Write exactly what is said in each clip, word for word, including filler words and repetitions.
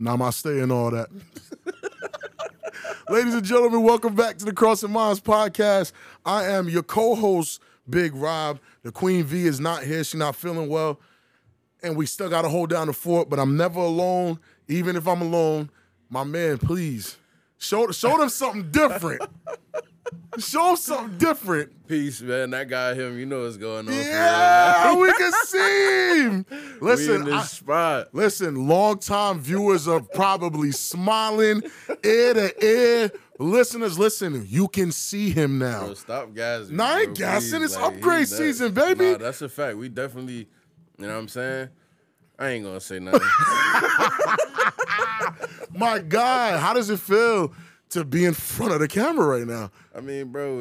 namaste and all that. Ladies and gentlemen, welcome back to the Crossing Minds podcast. I am your co-host, Big Rob. The Queen V is not here. She's not feeling well. And we still got to hold down the fort, but I'm never alone. Even if I'm alone, my man, please, show, show them something different. Show them something different. Peace, man. That guy, him, you know what's going on. Yeah, we can see him. Listen, we in this I, spot. Listen, long-time viewers are probably smiling ear to ear. Listeners, listen, you can see him now. Bro, stop gassing. Nah, I ain't gassing. It's like, upgrade season, baby. Nah, that's a fact. We definitely, you know what I'm saying? I ain't gonna say nothing. My God, how does it feel to be in front of the camera right now? I mean, bro,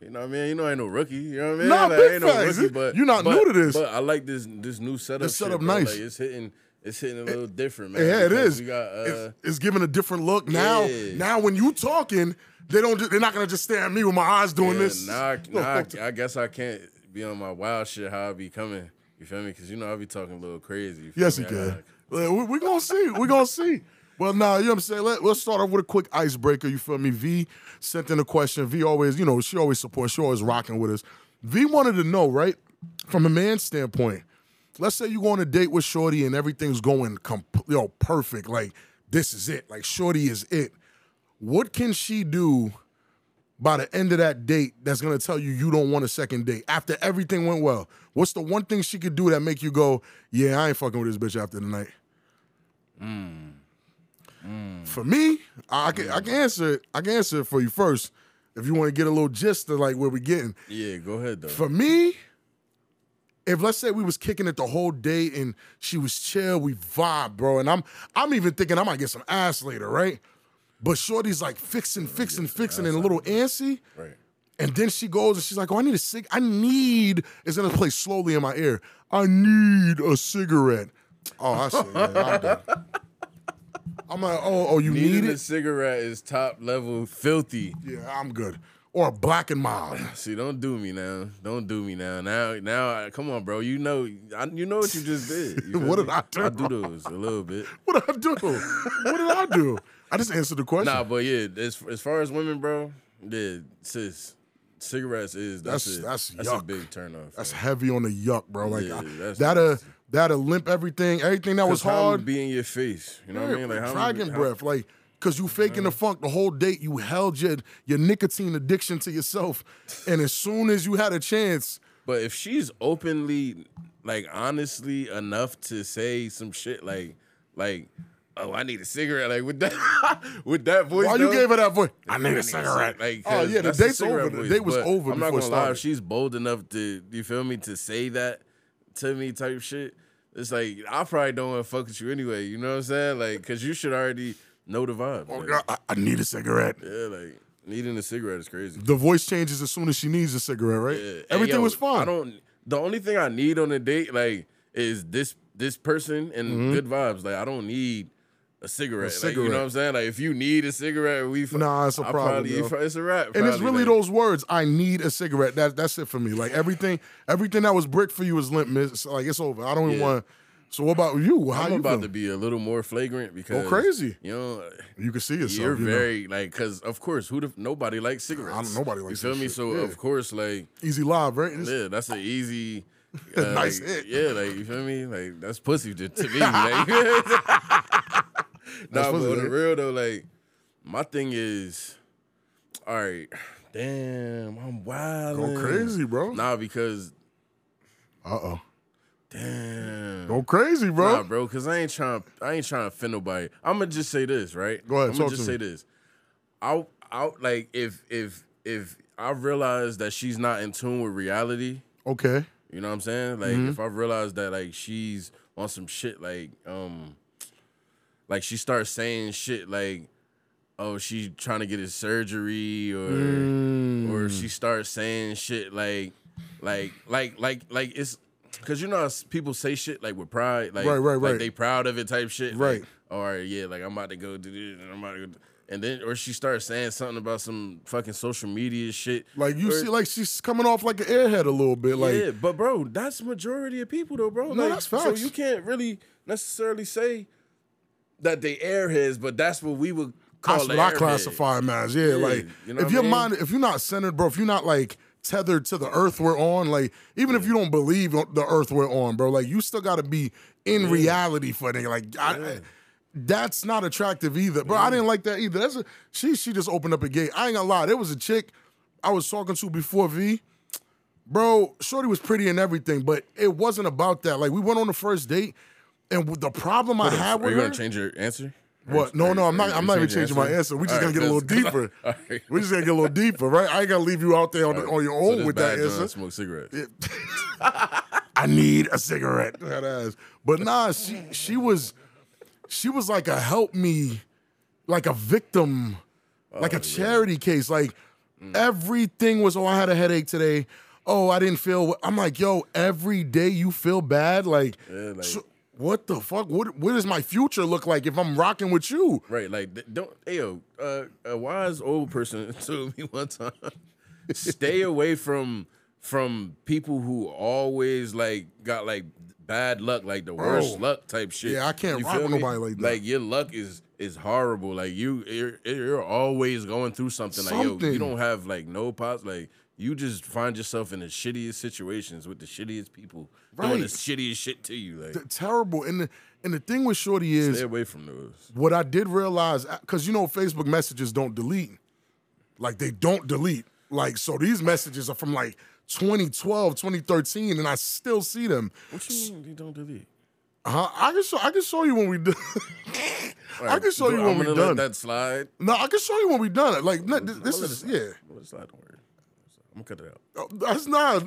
you know what I mean? You know I ain't no rookie. You know what I mean? Nah, like, I ain't no rookie, but you're not but, new to this. But I like this this new setup. This setup shit, nice. Like, it's hitting. It's hitting a little it, different, man. Yeah, it is. We got, uh, it's, it's giving a different look now. Yeah. Now, when you talking, they don't. Just, they're not gonna just stare at me with my eyes doing yeah, this. Nah, no, nah I, I guess I can't be on my wild shit. How I be coming? You feel me? Because you know I be talking a little crazy. You feel yes, me? you can. We're we, we gonna see. We're gonna see. Well, nah, you know what I'm saying? Let, let's start off with a quick icebreaker. You feel me? V sent in a question. V always, you know, she always supports. She always rocking with us. V wanted to know, right, from a man's standpoint. Let's say you go on a date with Shorty and everything's going you know, perfect. Like, this is it. Like, Shorty is it. What can she do by the end of that date that's going to tell you you don't want a second date? After everything went well, what's the one thing she could do that make you go, yeah, I ain't fucking with this bitch after tonight? Mm. Mm. For me, I, I, can, I can answer it. I can answer it for you first if you want to get a little gist of, like, where we're getting. Yeah, go ahead, though. For me... If let's say we was kicking it the whole day and she was chill, we vibe, bro. And I'm I'm even thinking I might get some ass later, right? But Shorty's like fixing, fixing, fixing, and a little antsy. Right. And then she goes and she's like, oh, I need a cig. I need, it's gonna play slowly in my ear. I need a cigarette. Oh, I see, man, I'm done. I'm like, oh, oh, you Needing need it? A cigarette is top level filthy. Yeah, I'm good. Or black and mild. See, don't do me now. Don't do me now. Now, now, come on, bro. You know, I, you know what you just did. You what did me? I do? I do those a little bit. What did I do? What did I do? I just answered the question. Nah, but yeah, as as far as women, bro, yeah, sis, cigarettes is that's that's, it. that's, that's a big turnoff. That's man. heavy on the yuck, bro. Like yeah, I, that a that a limp everything, everything that was hard. Be in your face. You know yeah, what I mean? Like dragon how, breath, how, like. Cause you faking the funk the whole date. You held your your nicotine addiction to yourself, and as soon as you had a chance. But if she's openly, like honestly enough to say some shit like, like, oh, I need a cigarette. Like with that, with that voice. Why though, you gave her that voice? I need a cigarette. Like, oh yeah, the date's over. The date was over. I'm not gonna lie. If she's bold enough to, you feel me, to say that to me type shit. It's like I probably don't want to fuck with you anyway. You know what I'm saying? Like, cause you should already. Know the vibe. Oh, like. I, I need a cigarette. Yeah, like, needing a cigarette is crazy. The voice changes as soon as she needs a cigarette, right? Yeah. Everything yo, was fine. I don't, the only thing I need on a date, like, is this this person and mm-hmm. good vibes. Like, I don't need a cigarette. A cigarette. Like, you know what I'm saying? Like, if you need a cigarette, we... Nah, it's a I problem, probably, it's a wrap. And it's really like, those words, I need a cigarette. That, that's it for me. Like, everything everything that was brick for you is limp, miss. Like, it's over. I don't even yeah. want to... So what about you? How I'm you about feeling? To be a little more flagrant because oh, crazy. You know, you can see yourself. You're you very know. like because of course who the, nobody likes cigarettes. I don't, nobody likes. You feel me? Shit. So yeah. of course like easy live, right? It's, yeah, that's an easy. Uh, nice like, hit. Yeah, like you feel me? Like that's pussy to, to me. Like. Nah, pussy, but on the real though, like my thing is, all right, damn, I'm wild. Go crazy, bro. Nah, because. Uh oh. Damn. Go crazy, bro. Nah, bro, because I ain't trying I ain't trying to offend nobody. I'ma just say this, right? Go ahead. I'm gonna just say this. I'll out like if if if I realize that she's not in tune with reality. Okay. You know what I'm saying? Like mm-hmm. if I realize that like she's on some shit like um like she starts saying shit like oh she's trying to get his surgery or mm. or she starts saying shit like like like like like it's cause you know how people say shit like with pride, like, right, right, right. like they proud of it type shit, right? Like, all right, yeah, like I'm about to go do this, and I'm about to, go and then or she starts saying something about some fucking social media shit, like you or, see, like she's coming off like an airhead a little bit, like yeah. But bro, that's majority of people though, bro. No, like, that's facts. So you can't really necessarily say that they airheads, but that's what we would call that's what I classify them as. Yeah, yeah, like you know if your mind, if you're not centered, bro, if you're not like tethered to the earth we're on, like even yeah. if you don't believe the earth we're on, bro, like you still got to be in yeah. reality for it. Like yeah. I, that's not attractive either, bro. Yeah. I didn't like that either. That's a, she she just opened up a gate. I ain't gonna lie, there was a chick I was talking to before V. Bro, shorty was pretty and everything, but it wasn't about that. Like, we went on the first date, and the problem I had with her— Are you going to change your answer? What? No, no, I'm not I'm not even changing my answer. We just going to get a little deeper. We just going to get a little deeper, right? I ain't going to leave you out there on, on your own with that answer. So this bad don't smoke cigarettes. I need a cigarette. That ass. But nah, she she was she was like a help me, like a victim, like a charity case. Like, everything was, oh, I had a headache today. Oh, I didn't feel. I'm like, yo, every day you feel bad. Like, yeah, like so, what the fuck? What what does my future look like if I'm rocking with you? Right, like, don't. Ayo, uh, a wise old person told me one time, stay away from from people who always like got like bad luck, like the worst oh, luck type shit. Yeah, I can't you rock with me? Nobody like that. Like your luck is is horrible. Like you, you're, you're always going through something. something. Like yo, you don't have like no pops. Like. You just find yourself in the shittiest situations with the shittiest people right. doing the shittiest shit to you. Like the terrible. And the, and the thing with shorty is— Stay away from those. What I did realize, because you know Facebook messages don't delete. Like they don't delete. Like so these messages are from like twenty twelve, twenty thirteen, and I still see them. What you mean they don't delete? Uh-huh. I, can show, I can show you when we do. Right. I can show Dude, you when I'm we done. Let that slide. No, I can show you when we done. Like no, this, this is, yeah. Let it slide, don't worry. I'm gonna cut it out. Oh, that's not.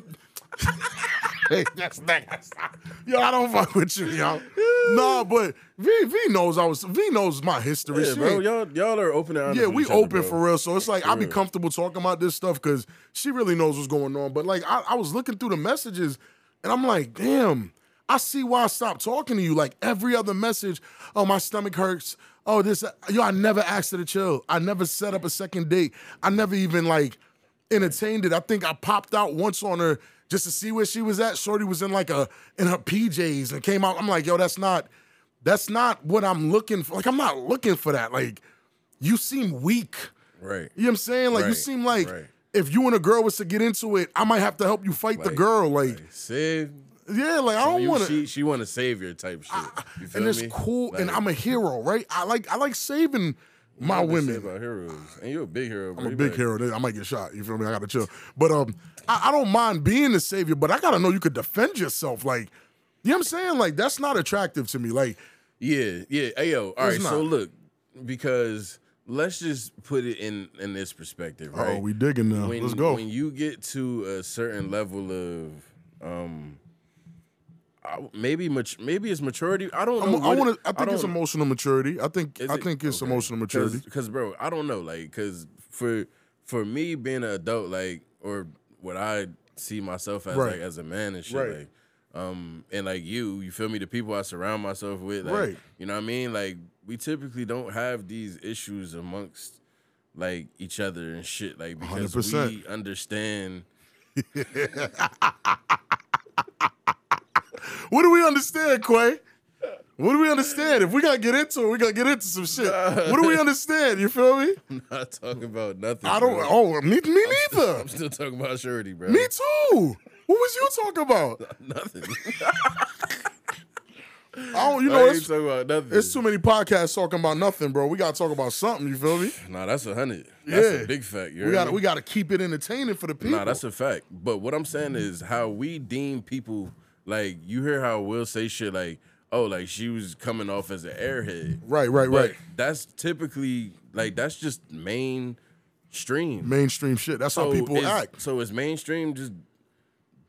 Hey, that's not. That's not. Yo, I don't fuck with you, y'all. Nah, but V V knows I was. V knows my history. Yeah, bro, y'all y'all are open. And yeah, we open other, for real. So it's like I be comfortable talking about this stuff because she really knows what's going on. But like I, I was looking through the messages, and I'm like, damn, I see why I stopped talking to you. Like every other message, oh my stomach hurts. Oh this, yo, I never asked her to chill. I never set up a second date. I never even like. Entertained it. I think I popped out once on her just to see where she was at. Shorty was in like a in her P Js and came out. I'm like, yo, that's not that's not what I'm looking for. Like, I'm not looking for that. Like, you seem weak. Right. You know what I'm saying? Like, right. you seem like right. if you and a girl was to get into it, I might have to help you fight like, the girl. Like, like save. Yeah, like I don't want to. She, she want a savior type shit. I, you feel and it's me? Cool. Like, and I'm a hero, right? I like I like saving. My women, about heroes, and you're a big hero. Bro. I'm a big hero. I might get shot. You feel me? I gotta chill. But um, I, I don't mind being the savior, but I gotta know you could defend yourself. Like, you know what I'm saying? Like, that's not attractive to me. Like, yeah, yeah. Hey, yo, all right. Not. So look, because let's just put it in in this perspective, right? Oh, we digging now. When, let's go. When you get to a certain level of um. I, maybe much. Maybe it's maturity. I don't know. I, I, wanna, I think I it's emotional maturity. I think I think it's okay. emotional maturity. Because, bro, I don't know. Like, because for for me being an adult, like, or what I see myself as, right. like, as a man and shit, right. like, um, and like you, you feel me? The people I surround myself with, like, right? You know what I mean? Like, we typically don't have these issues amongst like each other and shit, like because one hundred percent. We understand. What do we understand, Quay? What do we understand? If we got to get into it, we got to get into some shit. What do we understand? You feel me? I'm not talking about nothing. I don't. Bro. Oh, me, me I'm neither. Still, I'm still talking about surety, bro. Me too. What was you talking about? Nothing. I don't, you know, I it's, talking about nothing. It's too many podcasts talking about nothing, bro. We got to talk about something, you feel me? Nah, that's a hundred. That's yeah. a big fact. You we got we got to keep it entertaining for the people. Nah, that's a fact. But what I'm saying is how we deem people. Like, you hear how Will say shit like, oh, like, she was coming off as an airhead. Right, right, but right. That's typically, like, that's just mainstream. Mainstream shit. That's so how people act. So is mainstream just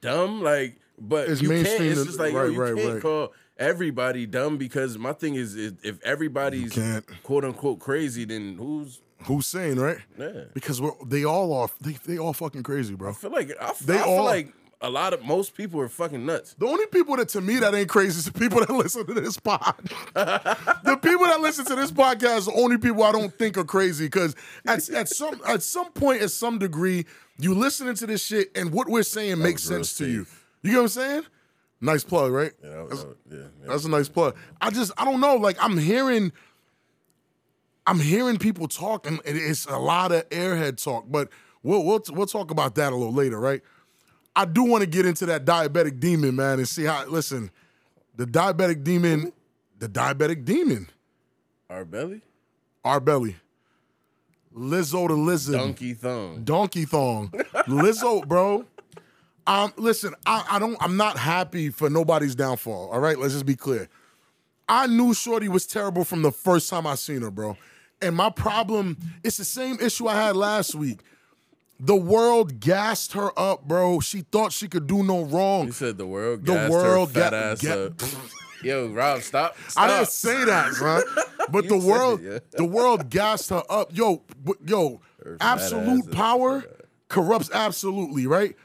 dumb? Like, but it's you mainstream can't, it's just like, right, yo, you right, can't right. call everybody dumb because my thing is, is if everybody's quote-unquote crazy, then who's... Who's saying, right? Yeah. Because we're, they all are, they, they all fucking crazy, bro. I feel like, I, they I all, feel like... A lot of most people are fucking nuts. The only people that to me that ain't crazy is the people that listen to this pod. The people that listen to this podcast are the only people I don't think are crazy because at, at some at some point at some degree you listening to this shit and what we're saying that makes sense safe. To you. You get what I'm saying? Nice plug, right? Yeah, that was, that's, that was, yeah, yeah, that's a nice plug. I just I don't know. Like I'm hearing I'm hearing people talk, and it's a lot of airhead talk, but we'll, we'll, we'll talk about that a little later, right? I do want to get into that diabetic demon, man, and see how, listen, the diabetic demon, the diabetic demon. Our belly? Our belly. Lizzo the lizard. Donkey thong. Donkey thong. Lizzo, bro. Um, listen, I, I don't, I'm not happy for nobody's downfall, all right? Let's just be clear. I knew Shorty was terrible from the first time I seen her, bro. And my problem, it's the same issue I had last week. The world gassed her up, bro. She thought she could do no wrong. You said the world gassed the world her fat ga- ass ga- up. Yo, Rob, stop, stop. I didn't say that, bro. But the world, it, yeah. the world gassed her up. Yo, yo, her absolute power is, yeah. corrupts absolutely, right?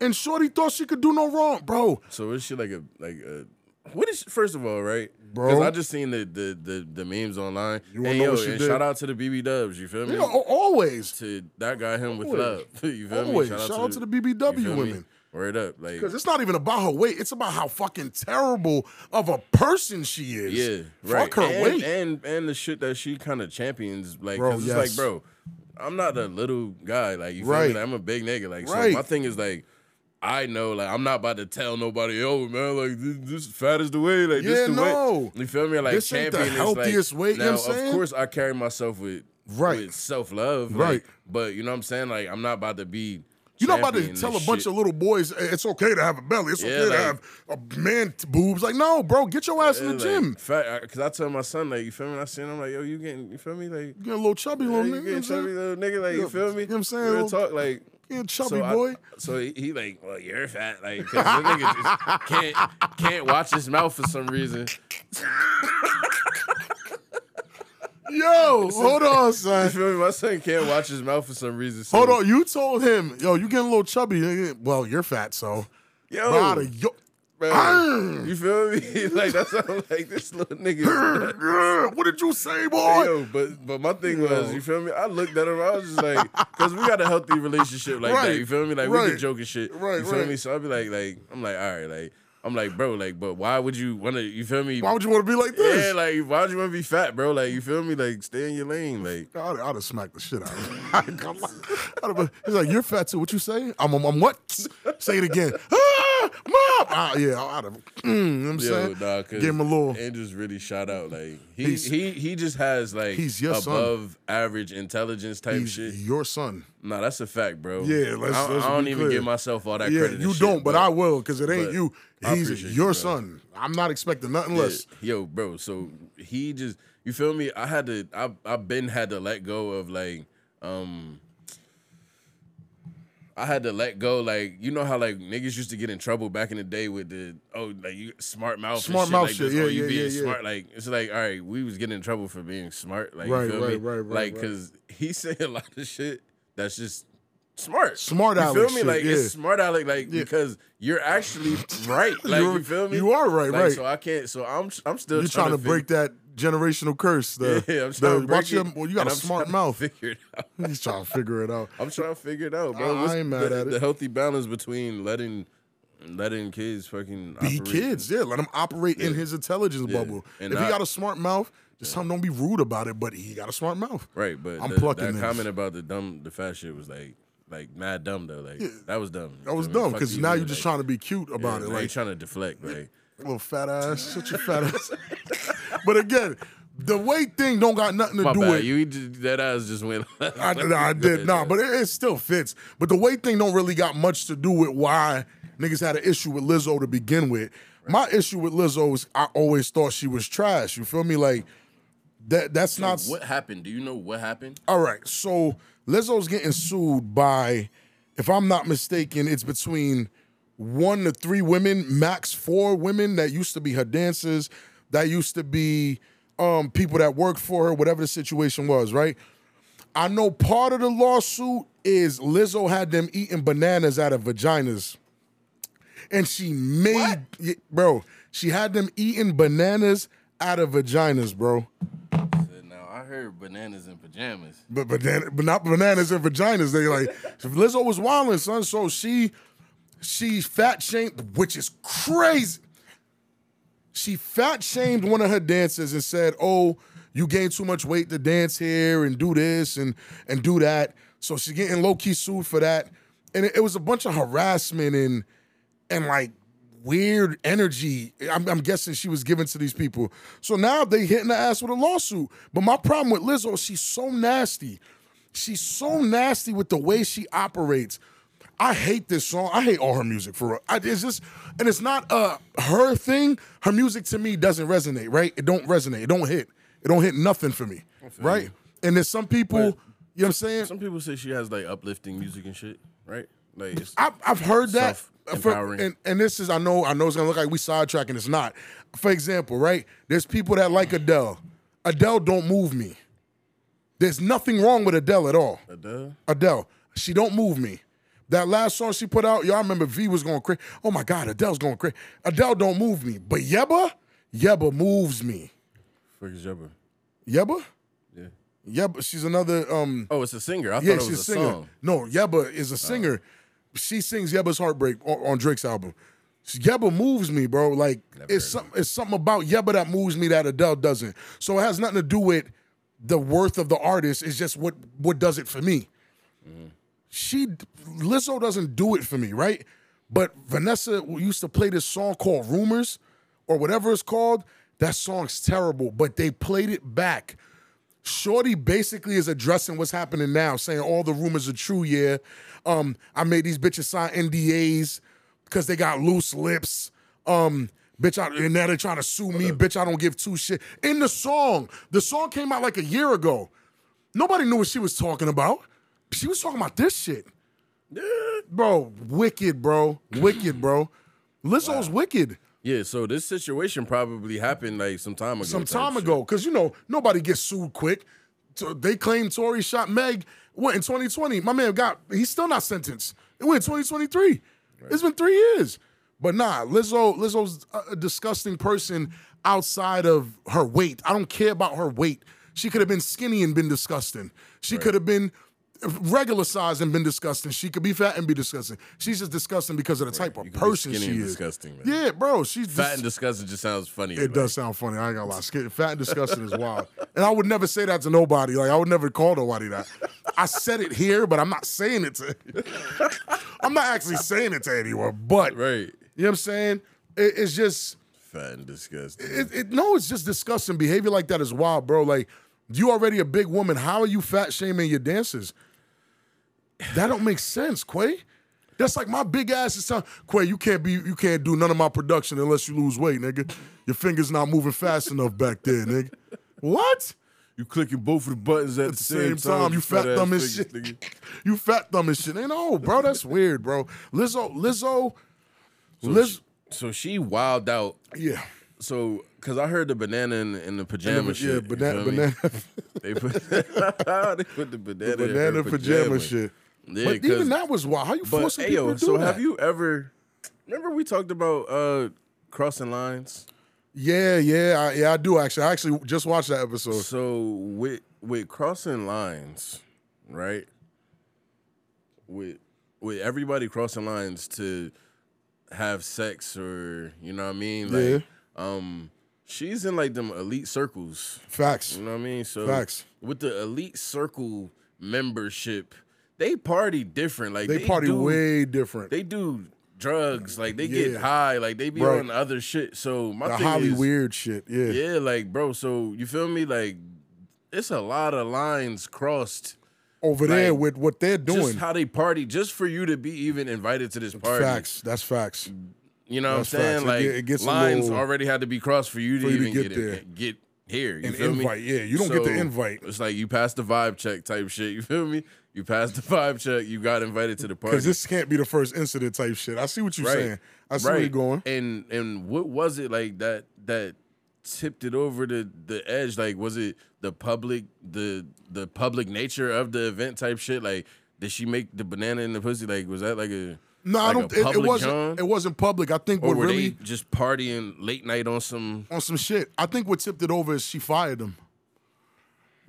And Shorty thought she could do no wrong, bro. So is she like a like a? What is she, first of all, right? Bro, because I just seen the the the, the memes online. You hey, yo, know what she and did? Shout out to the B B Ws. You feel me? Yeah, always. To that guy, him always. With love. You feel always. me? Shout, shout out to the, the B B W women. Me? Word up, like because it's not even about her weight. It's about how fucking terrible of a person she is. Yeah, right. Fuck her and, weight and and the shit that she kind of champions. Like, bro, yes. It's like, bro, I'm not a little guy. Like, you feel right. me? Like, I'm a big nigga. Like, right. so my thing is like. I know, like, I'm not about to tell nobody, oh, man, like, this, this fat is the way, like, yeah, this the no. way. You feel me? Like, this ain't the healthiest like, way, you know what I'm saying? Of course, I carry myself with, right. with self-love, right. like, but, you know what I'm saying? Like, I'm not about to be You're not about to tell a bunch shit. of little boys, it's okay to have a belly, it's yeah, okay like, to have a man boobs. Like, no, bro, get your ass yeah, in the like, gym. Fat, because I, I tell my son, like, you feel me? I see him, like, yo, you getting, you feel me? Like, you getting a little chubby little yeah, nigga. You getting chubby little nigga, like, yeah, you feel me? You know what I'm saying? Real talk, like. Yeah, chubby so boy. I, so he, he like, well, you're fat, like, because the nigga just can't can't watch his mouth for some reason. Yo, so, hold on, son. You feel me? My son can't watch his mouth for some reason. So. Hold on, you told him, yo, you getting a little chubby. Well, you're fat, so yo, Bada, yo. Bro, you feel me? Like that's how I'm like this little nigga. What did you say, boy? Yo, but but my thing Yo. was, you feel me? I looked at him. I was just like, because we got a healthy relationship like right. that. You feel me? Like right. we can joke and shit. Right, you feel right. me? So I'd be like, like I'm like, all right, like. I'm like, bro, like, but why would you want to, you feel me? Why would you want to be like this? Yeah, like, why would you want to be fat, bro? Like, you feel me? Like, stay in your lane. Like, I'd, I'd have smacked the shit out of him. I'm like, I'd have, he's like, you're fat too. What you say? I'm, I'm, I'm what? Say it again. Ah, mom! Ah, yeah, I'd have, mm, you know what I'm Yo, saying? Nah, give him a little. Andrew's really shot out. Like, he he's, he, he just has, like, he's your above son. average intelligence type he's shit. your son. Nah, that's a fact, bro. Yeah, let's, I, let's I don't even clear. give myself all that yeah, credit. You and don't, shit, but, but I will, because it ain't you. He's your you, son. I'm not expecting nothing yeah. less. Yo, bro, so he just, you feel me? I had to, I, I been had to let go of, like, um, I had to let go, like, you know how, like, niggas used to get in trouble back in the day with the, oh, like, you smart mouth smart and shit. Smart mouth like shit, this, yeah, oh, you yeah, being yeah, smart. Yeah. Like, it's like, all right, we was getting in trouble for being smart. Like, right, you feel right, me? Right, right, like, because right. he said a lot of shit. That's just smart. Smart Alec. You feel me? Shit, like, yeah. it's smart Alec, like, yeah. because you're actually right. Like, you feel me? You are right, like, right. So I can't, so I'm I'm still you're trying, trying to figure. break that generational curse. The, yeah, I'm trying the, to break watch it. Your, well, you got a I'm smart mouth. Figure it out. He's trying to figure it out. I'm trying to figure it out, bro. I ain't mad the, at it. The healthy balance between letting letting kids fucking Be operate. kids, yeah. Let them operate yeah. in his intelligence yeah. bubble. And if I, he got a smart mouth, just yeah. don't be rude about it, but he got a smart mouth. Right, but I'm the, plucking that this. comment about the dumb, the fat shit was like, like mad dumb though. Like yeah. that was dumb. That was I mean, dumb because now you're like, just trying to be cute about yeah, it. Like you're trying to deflect. Like little fat ass, such a fat ass. But again, the weight thing don't got nothing to My do bad. with you. Just, that ass just went. I, nah, I did nah, but it, it still fits. But the weight thing don't really got much to do with why niggas had an issue with Lizzo to begin with. Right. My issue with Lizzo is I always thought she was trash. You feel me? Like. That that's so not what happened. Do you know what happened? All right, so Lizzo's getting sued by, if I'm not mistaken, it's between one to three women, max four women that used to be her dancers, that used to be um, people that worked for her, whatever the situation was, right? I know part of the lawsuit is Lizzo had them eating bananas out of vaginas, and she made it, bro. She had them eating bananas out of vaginas, bro. I heard bananas and pajamas. But, banana, but not bananas and vaginas. They like, Lizzo was wilding, son. So she, she fat shamed, which is crazy. She fat shamed one of her dancers and said, oh, you gain too much weight to dance here and do this and, and do that. So she's getting low-key sued for that. And it, it was a bunch of harassment and, and like, weird energy, I'm, I'm guessing she was given to these people. So now they hitting her ass with a lawsuit. But my problem with Lizzo, she's so nasty. She's so nasty with the way she operates. I hate this song. I hate all her music for real. I, it's just, and it's not uh, her thing. Her music to me doesn't resonate, right? It don't resonate. It don't hit. It don't hit nothing for me, right? You. And there's some people, but, you know what I'm saying? Some people say she has like uplifting music and shit, right? Like it's I've, I've heard that. For, and, and this is, I know I know it's going to look like we sidetracking. It's not. For example, right, there's people that like Adele. Adele don't move me. There's nothing wrong with Adele at all. Adele? Adele. She don't move me. That last song she put out, y'all remember V was going crazy. Oh, my God, Adele's going crazy. Adele don't move me. But Yebba, Yebba moves me. What the fuck is Yebba? Yebba? Yeah. Yebba, she's another. Um, oh, it's a singer. I yeah, thought it was a singer. Song. No, Yebba is a singer. Oh. She sings Yebba's Heartbreak on Drake's album. Yebba moves me, bro. Like, it's, some, it's something about Yebba that moves me that Adele doesn't. So it has nothing to do with the worth of the artist. It's just what, what does it for me. Mm-hmm. She, Lizzo doesn't do it for me, right? But Vanessa used to play this song called Rumors or whatever it's called. That song's terrible, but they played it back. Shorty basically is addressing what's happening now, saying all the rumors are true, yeah. Um, I made these bitches sign N D As because they got loose lips. Um, bitch, I, and now they're trying to sue me. Bitch, I don't give two shit. In the song, the song came out like a year ago. Nobody knew what she was talking about. She was talking about this shit. Bro, wicked, bro. Wicked, bro. Lizzo's wow. wicked. Yeah, so this situation probably happened like some time ago. Some time ago, because, you know, nobody gets sued quick. So they claim Tory shot Meg, what, in twenty twenty? My man got, he's still not sentenced. It went in twenty twenty-three. Right. It's been three years. But nah, Lizzo, Lizzo's a disgusting person outside of her weight. I don't care about her weight. She could have been skinny and been disgusting. She right. could have been regular size and been disgusting. She could be fat and be disgusting. She's just disgusting because of the right. type of person she and is. Disgusting, man. Yeah, bro. She's fat just, and disgusting just sounds funny. It man. does sound funny. I ain't gonna lie. Fat and disgusting is wild. And I would never say that to nobody. Like I would never call nobody that. I said it here, but I'm not saying it to. I'm not actually saying it to anyone. But right, you know what I'm saying? It, it's just fat and disgusting. It, it, no, it's just disgusting. Behavior like that is wild, bro. Like. You already a big woman. How are you fat shaming your dancers? That don't make sense, Quay. That's like my big ass is telling Quay, you can't be, you can't do none of my production unless you lose weight, nigga. Your fingers not moving fast enough back there, nigga. What? You clicking both of the buttons at, at the same, same time. time. You fat thumb and shit. Nigga. You fat thumb and shit. Ain't no, bro. That's weird, bro. Lizzo, Lizzo, so Lizzo. She, so she wilded out. Yeah. So, because I heard the banana in, in the pajama the, shit. Yeah, banana. You know banana. They, put, they put the banana the banana in pajama, pajama shit. Yeah, but even that was wild. How you but, forcing hey, people yo, to do so that? So have you ever, remember we talked about uh, Crossing Lines? Yeah, yeah, I, yeah, I do actually. I actually just watched that episode. So with, with Crossing Lines, right, with, with everybody crossing lines to have sex or, you know what I mean? Like, yeah. Um, she's in like them elite circles. Facts. You know what I mean? So facts. With the elite circle membership, they party different. Like they, they party do, way different. They do drugs. Like they yeah. get high. Like they be bro. on other shit. So my the thing highly is, weird shit. Yeah. Yeah, like bro. So you feel me? Like it's a lot of lines crossed over like, there with what they're doing. Just how they party. Just for you to be even invited to this party. Facts. That's facts. You know That's what I'm saying? Right. Like, it, it gets lines little, already had to be crossed for you to for you even to get, get, there. It, get here. You An feel invite, me? Yeah. You don't so, get the invite. It's like you passed the vibe check type shit. You feel me? You passed the vibe check. You got invited to the party. Because this can't be the first incident type shit. I see what you're right. saying. I see right. where you're going. And and what was it like that that tipped it over the the edge? Like, was it the public the the public nature of the event type shit? Like, did she make the banana in the pussy? Like, was that like a No, like I don't. It, it wasn't. John? It wasn't public. I think. Or what were really they just partying late night on some on some shit? I think what tipped it over is she fired him.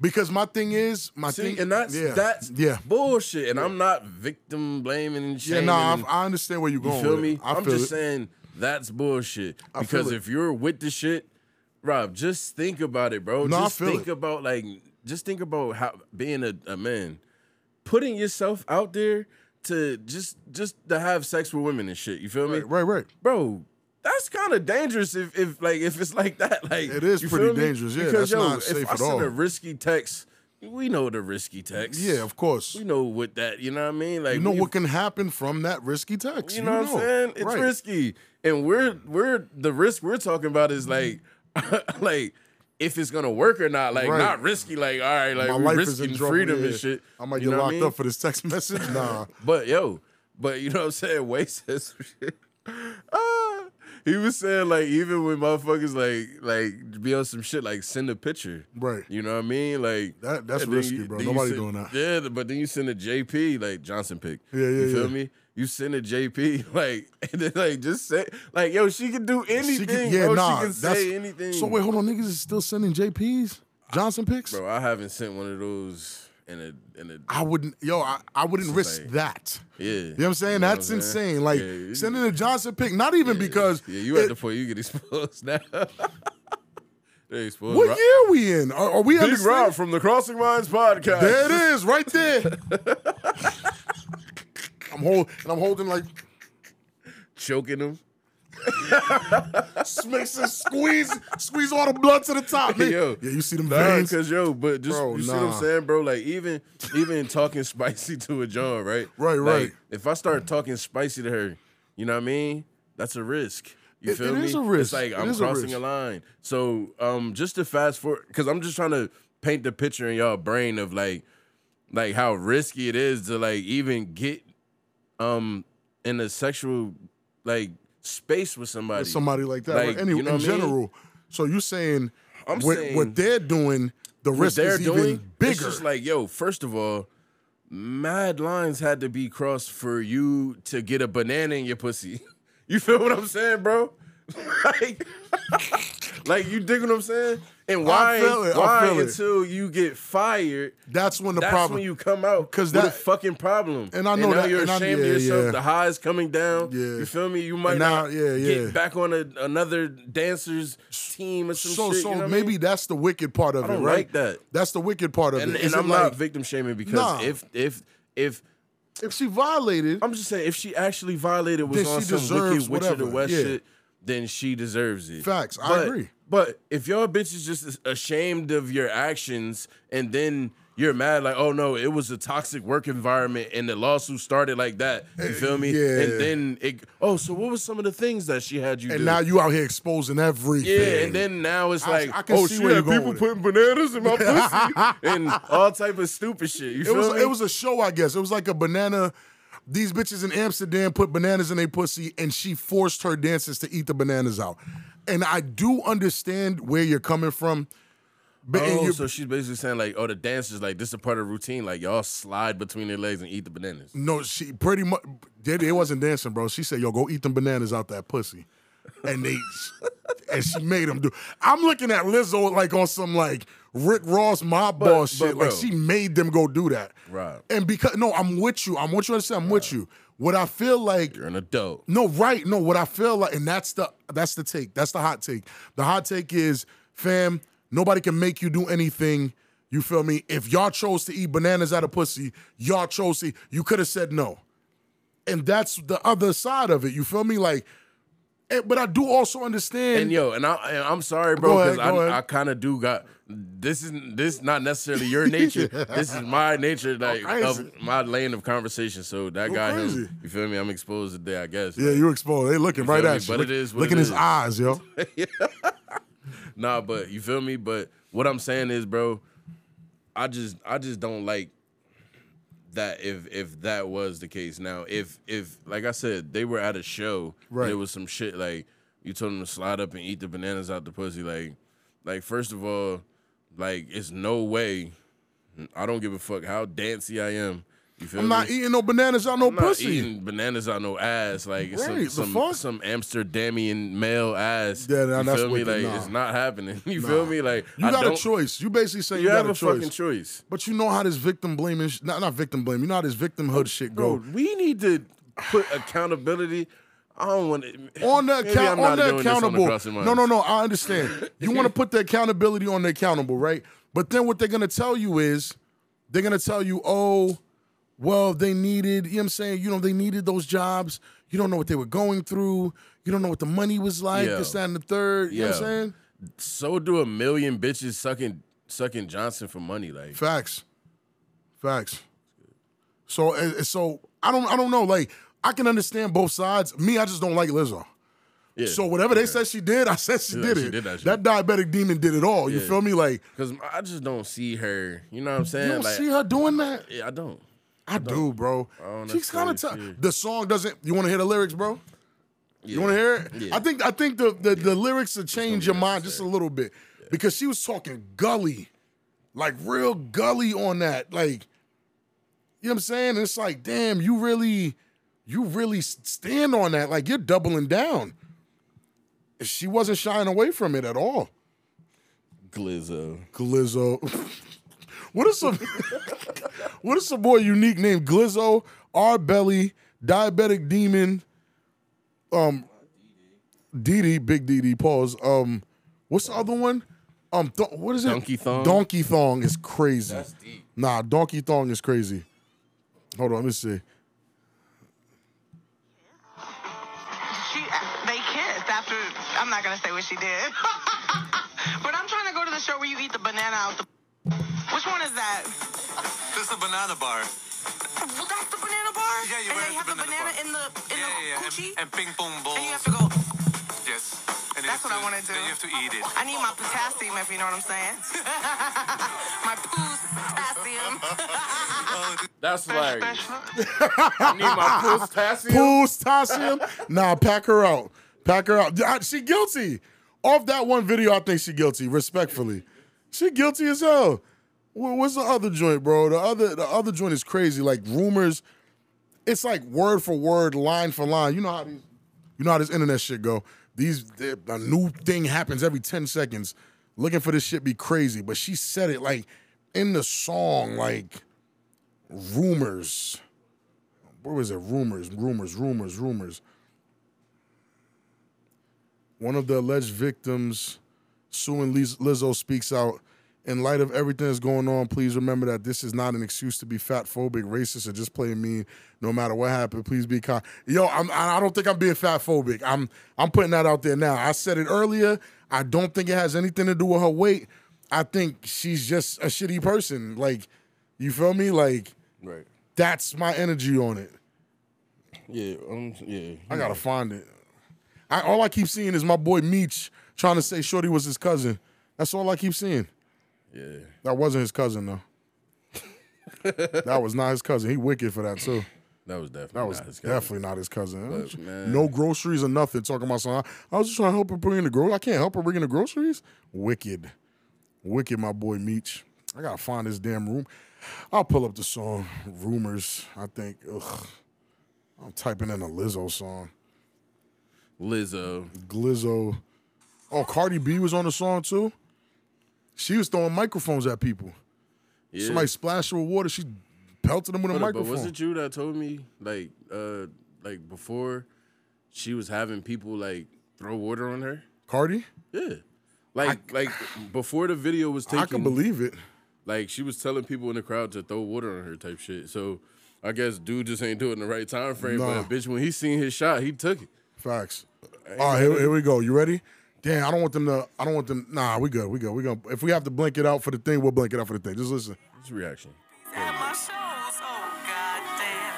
Because my thing is my See, thing, and that's yeah, that's yeah. bullshit. And yeah. I'm not victim blaming and shit. Yeah, no, nah, I understand where you're going. You feel with me? It. I I'm feel just it. saying that's bullshit. Because if you're with the shit, Rob, just think about it, bro. No, just I feel think it. about like just think about how being a, a man, putting yourself out there to just just to have sex with women and shit. You feel me? Right, right, right. Bro, that's kind of dangerous if if like if it's like that. Like it is pretty dangerous, me? yeah. Because, that's yo, not safe if I at all. I send a risky text. We know the risky text. Yeah, of course. We know what that, you know what I mean? Like, you know what can happen from that risky text. You know, you know what I'm saying? It's right. risky. And we're we're the risk we're talking about is like like if it's gonna work or not. Like right. not risky, like all right, like we're risking freedom yeah. and shit. I might get you know locked I mean? up for this text message. Nah. But yo, but you know what I'm saying? Way says some shit. Ah, he was saying like even when motherfuckers like like be on some shit like send a picture, right? You know what I mean? Like that that's risky, you, bro. Nobody send, doing that. Yeah, but then you send a J P like Johnson pick. Yeah, yeah, you yeah. feel me? You send a J P like and then like just say like yo she can do anything. She can, yeah, bro. Nah, she can say anything. So wait, hold on, niggas is still sending J Ps Johnson picks, bro. I haven't sent one of those. In a, in a, I wouldn't, yo, I, I wouldn't risk like, that. Yeah. You know what I'm saying? You know That's I'm saying? insane. Like, yeah, sending a Johnson pick, not even yeah, because. Yeah, you at the point you get exposed now. They exposed. What Rob. year we in? Are, are we Big Rob from the Crossing Minds podcast. There it is, right there. I'm holding, and I'm holding like. Choking him. Mix and squeeze, squeeze all the blood to the top. Hey, yo, yeah, you see them veins, cause yo, but just bro, you nah. see what I'm saying, bro. Like even, even talking spicy to a John, right? Right, like, right. If I start talking spicy to her, you know what I mean? That's a risk. You it, feel it me? It is a risk. It's like it I'm crossing a, a line. So, um, just to fast forward, cause I'm just trying to paint the picture in y'all brain of like, like how risky it is to like even get, um, in a sexual, like. space with somebody. With somebody like that. Like, any, you know in general. Mean? So you're saying, I'm what, saying what they're doing, the risk is even doing, bigger. It's just like, yo, first of all, mad lines had to be crossed for you to get a banana in your pussy. You feel what I'm saying, bro? like, like, you dig what I'm saying? And why, it, why until it. you get fired? That's when the that's problem. That's when you come out because that's a fucking problem. And I know and now that you're and ashamed I, yeah, of yourself. Yeah. The high is coming down. Yeah. You feel me? You might now, not yeah, yeah. get back on a, another dancer's team or some so, shit. So you know maybe I mean? that's the wicked part of I don't it, right? Like that. That's the wicked part of and, it. And, and I'm like, not victim shaming because nah. if if if if she violated, I'm just saying if she actually violated was on some wicked Witch of the West yeah. shit, then she deserves it. Facts. I agree. But if y'all bitches just ashamed of your actions and then you're mad like, oh, no, it was a toxic work environment and the lawsuit started like that, you feel me? Yeah. And then it, oh, so what was some of the things that she had you and do? And now you out here exposing everything. Yeah, and then now it's I, like, I oh, she had people putting bananas in my pussy and all type of stupid shit, you it feel was, me? It was a show, I guess. It was like a banana. These bitches in Amsterdam put bananas in their pussy and she forced her dancers to eat the bananas out. And I do understand where you're coming from. But oh, so she's basically saying like, oh, the dancers, like, this is a part of the routine. Like, y'all slide between their legs and eat the bananas. No, she pretty much, they, they wasn't dancing, bro. She said, yo, go eat them bananas out that pussy. And they, and she made them do. I'm looking at Lizzo like on some like Rick Ross mob but, boss but shit. Bro. Like, she made them go do that. Right. And because, no, I'm with you. I'm with you. I'm right. with you. What I feel like you're an adult. No, right? No, what I feel like, and that's the that's the take. That's the hot take. The hot take is, fam, nobody can make you do anything. You feel me? If y'all chose to eat bananas out of pussy, y'all chose to. You could have said no, and that's the other side of it. You feel me? Like, and, but I do also understand. And yo, and, I, and I'm sorry, bro, because I, I kind of do got. This is this not necessarily your nature. This is my nature, like of my lane of conversation. So that Go guy, him, you feel me? I'm exposed today, I guess. Yeah, like, you're exposed. They looking right at me? you. But look, it is what look it in is. his eyes, yo. Nah, but you feel me? But what I'm saying is, bro, I just I just don't like that. If if that was the case, now if if like I said, they were at a show, right? There was some shit like you told them to slide up and eat the bananas out the pussy, like like first of all. Like, it's no way. I don't give a fuck how dancy I am. You feel I'm me? not eating no bananas out no I'm pussy. Not eating bananas out no ass. Like, right, some, the some, fuck? some Amsterdamian male ass. Yeah, nah, you that's feel me? Like, nah. It's not happening. You nah. feel me? Like, you I got a choice. You basically say you, you have got a, a choice. fucking choice. But you know how this victim blaming, not, not victim blame, you know how this victimhood shit go. Bro, we need to put accountability. I don't want it. On the account, on the accountable. On no, no, no. I understand. You want to put the accountability on the accountable, right? But then what they're gonna tell you is, they're gonna tell you, oh, well, they needed. You know what I'm saying? You know, they needed those jobs. You don't know what they were going through. You don't know what the money was like. Yo. This, that, and the third. You Yo. know what I'm saying? So do a million bitches sucking sucking Johnson for money, like facts, facts. So so I don't I don't know. Like I can understand both sides. Me, I just don't like Lizzo. Yeah. So whatever yeah. they said she did, I said she, she did it. She did that, that diabetic demon did it all. Yeah. You feel me? Like because I just don't see her. You know what I'm saying? You don't like, see her doing that. Yeah, I don't. I, I don't. do, bro. I She's kind of tough. The song doesn't. You want to hear the lyrics, bro? Yeah. You want to hear it? Yeah. I think I think the the, yeah. the lyrics will change your mind just a little bit yeah. because she was talking gully, like real gully on that. Like, you know what I'm saying? And it's like, damn, you really, you really stand on that. Like you're doubling down. She wasn't shying away from it at all. Glizzo. Glizzo. What is some what is some more unique name? Glizzo, R. Belly, Diabetic Demon. Um, D D, Big D D, pause. Um, what's the other one? Um, th what is it? Donkey Thong. Donkey Thong is crazy. That's deep. Nah, Donkey Thong is crazy. Hold on, let me see. She, they kissed after. I'm not gonna say what she did, but I'm trying to go to the show where you eat the banana out the. Which one is that? This is the banana bar. Well, that's the banana bar? Yeah, you and they have the banana, the banana in the, in yeah, the yeah, yeah. coochie? And, and ping pong balls. And you have to go. Yes. And that's what to, I want to do. Then you have to eat it. I need my potassium, if you know what I'm saying. My poos potassium. That's like. I need my poos potassium. Poos potassium? Nah, pack her out. Pack her out. I, she guilty. Off that one video, I think she guilty, respectfully. She guilty as hell. What's the other joint, bro? The other the other joint is crazy. Like rumors, it's like word for word, line for line. You know how these, you know how this internet shit go. These a new thing happens every ten seconds. Looking for this shit be crazy, but she said it like in the song, like rumors. Where was it? Rumors, rumors, rumors, rumors. One of the alleged victims, Sue and Lizzo, speaks out. In light of everything that's going on, please remember that this is not an excuse to be fatphobic, racist, or just playing mean. No matter what happened, please be kind. Yo, I'm, I don't think I'm being fatphobic. I'm I'm putting that out there now. I said it earlier. I don't think it has anything to do with her weight. I think she's just a shitty person. Like, you feel me? Like, right. That's my energy on it. Yeah, um, yeah. I gotta find it. I, all I keep seeing is my boy Meech trying to say Shorty was his cousin. That's all I keep seeing. Yeah. That wasn't his cousin, though. That was not his cousin. He wicked for that, too. That was definitely that was not his cousin. definitely not his cousin. But, man. No groceries or nothing. Talking about something. I was just trying to help her bring in the groceries. I can't help her bring in the groceries? Wicked. Wicked, my boy Meech. I got to find this damn room. I'll pull up the song. Rumors, I think. Ugh. I'm typing in a Lizzo song. Lizzo. Glizzo. Oh, Cardi B was on the song, too? She was throwing microphones at people. Yeah. Somebody splashed her with water. She pelted them with but, a microphone. But was it you that told me, like, uh, like before, she was having people like throw water on her? Cardi? Yeah. Like, I, like before the video was taken. I can believe it. Like she was telling people in the crowd to throw water on her type shit. So I guess dude just ain't do it in the right time frame. Nah. But bitch, when he seen his shot, he took it. Facts. All right, here, here we go. You ready? Damn, I don't want them to, I don't want them, nah, we good, we good. We gonna, if we have to blink it out for the thing, we'll blink it out for the thing. Just listen. It's a reaction. At my shows, oh, goddamn.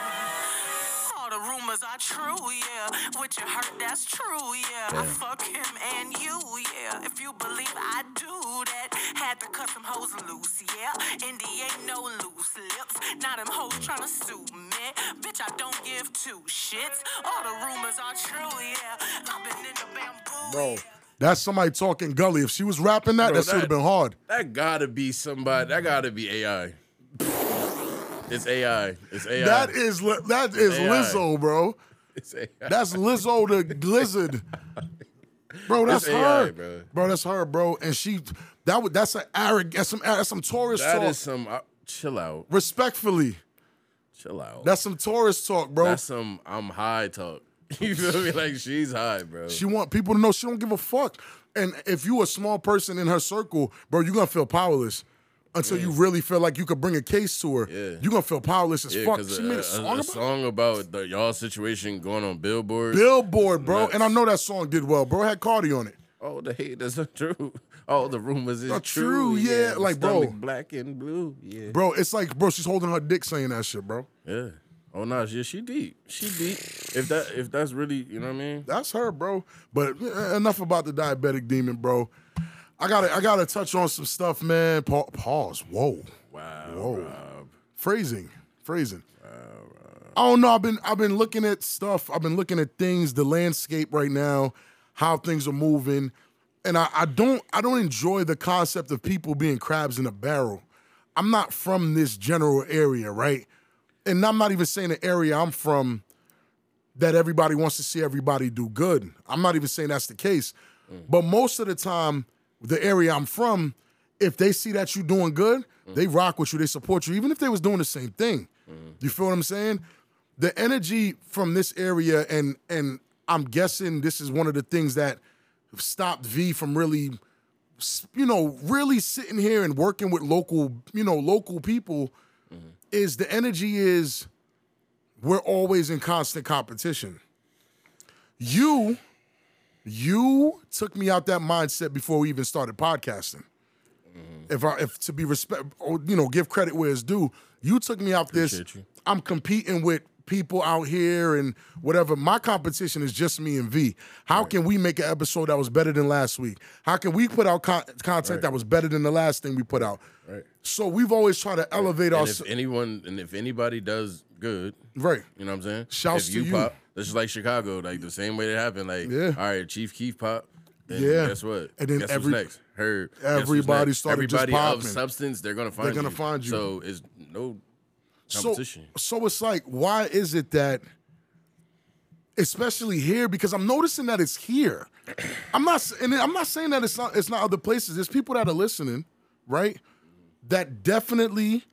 All the rumors are true, yeah. What you heard, that's true, yeah. Damn. I fuck him and you, yeah. If you believe I do that, had to cut them hoes loose, yeah. And they ain't no loose lips. Now them hoes tryna sue me. Bitch, I don't give two shits. All the rumors are true, yeah. I've been in the bamboo. Bro. Yeah. That's somebody talking gully. If she was rapping that, bro, that, that should have been hard. That gotta be somebody. That gotta be A I. It's A I. It's A I. That is that is Lizzo, bro. It's A I. That's Lizzo the Glizzard, bro. That's A I, her, bro. bro. That's her, bro. And she that would that's an arrogant. That's some that's some tourist that talk. That is some uh, chill out. Respectfully, chill out. That's some tourist talk, bro. That's some I'm high talk. You feel me? Like, she's high, bro. She want people to know she don't give a fuck. And if you a small person in her circle, bro, you're going to feel powerless until yeah. you really feel like you could bring a case to her. Yeah. You're going to feel powerless as yeah, fuck. She a, made a song a, a about, song about the y'all situation going on Billboard. Billboard, bro. Nuts. And I know that song did well, bro. It had Cardi on it. Oh, the hate is not true. Oh, the rumors is not true. true. Yeah, yeah. Like, bro. Black and blue. Yeah. Bro, it's like, bro, she's holding her dick saying that shit, bro. Yeah. Oh, no, nah, yeah, she deep. She deep. If that, if that's really, you know what I mean? That's her, bro. But enough about the diabetic demon, bro. I gotta, I gotta touch on some stuff, man. Pa pause. Whoa. Wow. Whoa. Rob. Phrasing. Phrasing. Wow, Rob. I don't know. I've been, I've been looking at stuff. I've been looking at things, the landscape right now, how things are moving, and I, I don't, I don't enjoy the concept of people being crabs in a barrel. I'm not from this general area, right? And I'm not even saying the area I'm from that everybody wants to see everybody do good. I'm not even saying that's the case. Mm. But most of the time, the area I'm from, if they see that you doing good, mm. they rock with you, they support you, even if they was doing the same thing. Mm. You feel what I'm saying? The energy from this area, and and I'm guessing this is one of the things that stopped V from really, you know, really sitting here and working with local, you know, local people. Mm-hmm. Is the energy is we're always in constant competition. You, you took me out that mindset before we even started podcasting. Mm-hmm. If I, if to be respect, or, you know, give credit where it's due, you took me out Appreciate this. You. I'm competing with people out here and whatever. My competition is just me and V. How right. can we make an episode that was better than last week? How can we put out con content right. that was better than the last thing we put out? Right. So we've always tried to elevate right. ourselves. If anyone and if anybody does good, right? You know what I'm saying? Shouts if to you. Pop, that's just like Chicago, like the same way that happened. Like, yeah. all right, Chief Keef pop. And yeah. Guess what? And then guess every, what's next? Her. Everybody next? Started everybody just popping. Of substance, they're gonna find. They're gonna you. Find you. So it's no. So, so it's like, why is it that, especially here, because I'm noticing that it's here. I'm not, and I'm not saying that it's not, it's not other places. There's people that are listening, right, that definitely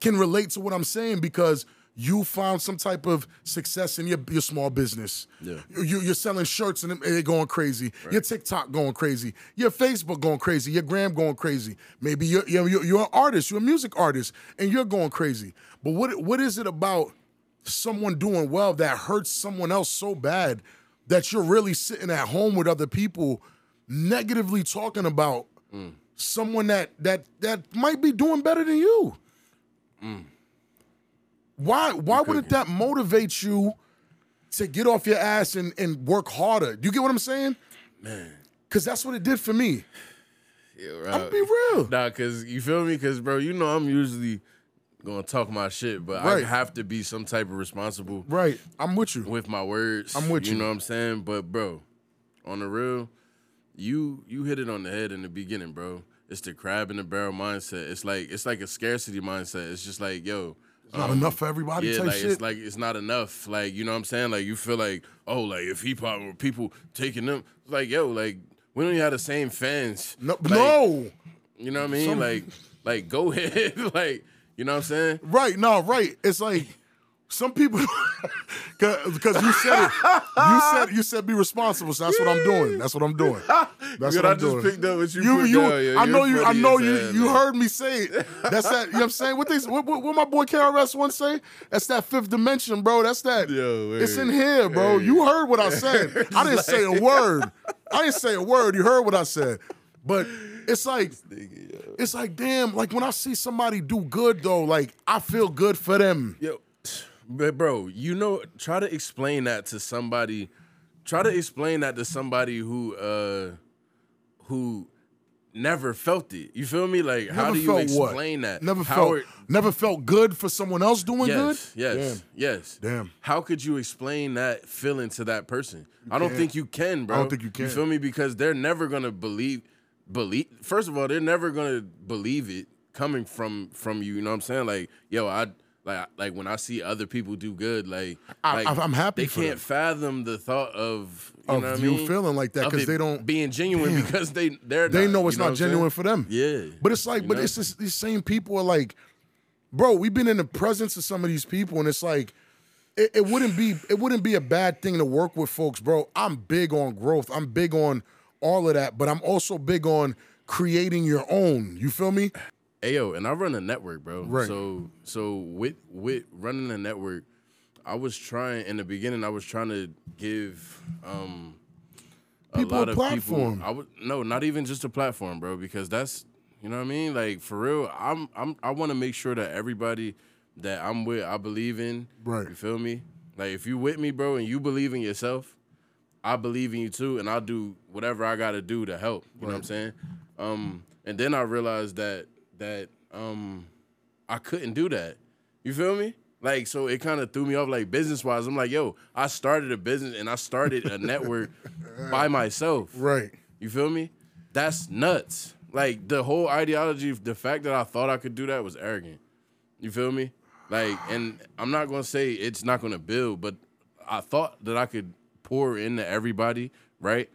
can relate to what I'm saying because you found some type of success in your, your small business. Yeah. You, you're selling shirts and they're going crazy. Right. Your TikTok going crazy. Your Facebook going crazy. Your Gram going crazy. Maybe you're, you're, you're an artist. You're a music artist and you're going crazy. But what what is it about someone doing well that hurts someone else so bad that you're really sitting at home with other people negatively talking about mm. someone that, that, that might be doing better than you? Mm. Why why wouldn't that motivate you to get off your ass and, and work harder? Do you get what I'm saying? Man. Because that's what it did for me. Yeah, right. I'm gonna be real. Nah, because you feel me? Because, bro, you know I'm usually going to talk my shit, but right. I have to be some type of responsible. Right. I'm with you. With my words. I'm with you. You know what I'm saying? But, bro, on the real, you you hit it on the head in the beginning, bro. It's the crab in the barrel mindset. It's like It's like a scarcity mindset. It's just like, yo, It's not um, enough for everybody. Yeah, like shit. It's like it's not enough. Like, you know what I'm saying? Like, you feel like, oh, like if hip hop or people taking them, it's like, yo, like we don't even have the same fans. No, like, no. You know what I mean? Some... Like, like go ahead. Like, you know what I'm saying? Right. No. Right. It's like some people, because you said it. You said you said be responsible. So that's what I'm doing. That's what I'm doing. That's what I just picked up what you put down. I know you. I know you. You heard me say it. That's that. You know what I'm saying? What they? What, what my boy K R S once say? That's that fifth dimension, bro. That's that. Yo, it's in here, bro. You heard what I said. I didn't say a word. I didn't say a word. You heard what I said. But it's like, it's like, damn. Like when I see somebody do good though, like I feel good for them. Yo. But bro, you know, try to explain that to somebody. Try to explain that to somebody who uh, who never felt it. You feel me? Like, never how do you explain what? that? Never how felt. Are, never felt good for someone else doing yes, good. Yes. Damn. Yes. Damn. How could you explain that feeling to that person? You I don't can. think you can, bro. I don't think you can. You feel me? Because they're never gonna believe. Believe. First of all, they're never gonna believe it coming from from you. You know what I'm saying? Like, yo, I. Like, like when I see other people do good, like, I, like I'm happy. They for can't them. fathom the thought of you of know what you mean? feeling like that because they don't being genuine damn. because they they're they not, know it's you know not genuine saying? for them. Yeah, but it's like, you but know? it's just, these same people are like, bro, we've been in the presence of some of these people, and it's like it, it wouldn't be it wouldn't be a bad thing to work with folks, bro. I'm big on growth. I'm big on all of that, but I'm also big on creating your own. You feel me? Ayo, and I run a network, bro. Right. So so with with running a network, I was trying in the beginning. I was trying to give um, a people lot of platform. people. I would no, not even just a platform, bro. Because that's you know what I mean. Like for real, I'm I'm I want to make sure that everybody that I'm with, I believe in. Right. You feel me? Like if you with me, bro, and you believe in yourself, I believe in you too, and I'll do whatever I gotta do to help. You right. know what I'm saying? Um, and then I realized that that um, I couldn't do that. You feel me? Like, so it kind of threw me off, like, business-wise. I'm like, yo, I started a business and I started a network by myself. Right. You feel me? That's nuts. Like, the whole ideology, the fact that I thought I could do that was arrogant. You feel me? Like, and I'm not going to say it's not going to build, but I thought that I could pour into everybody, right?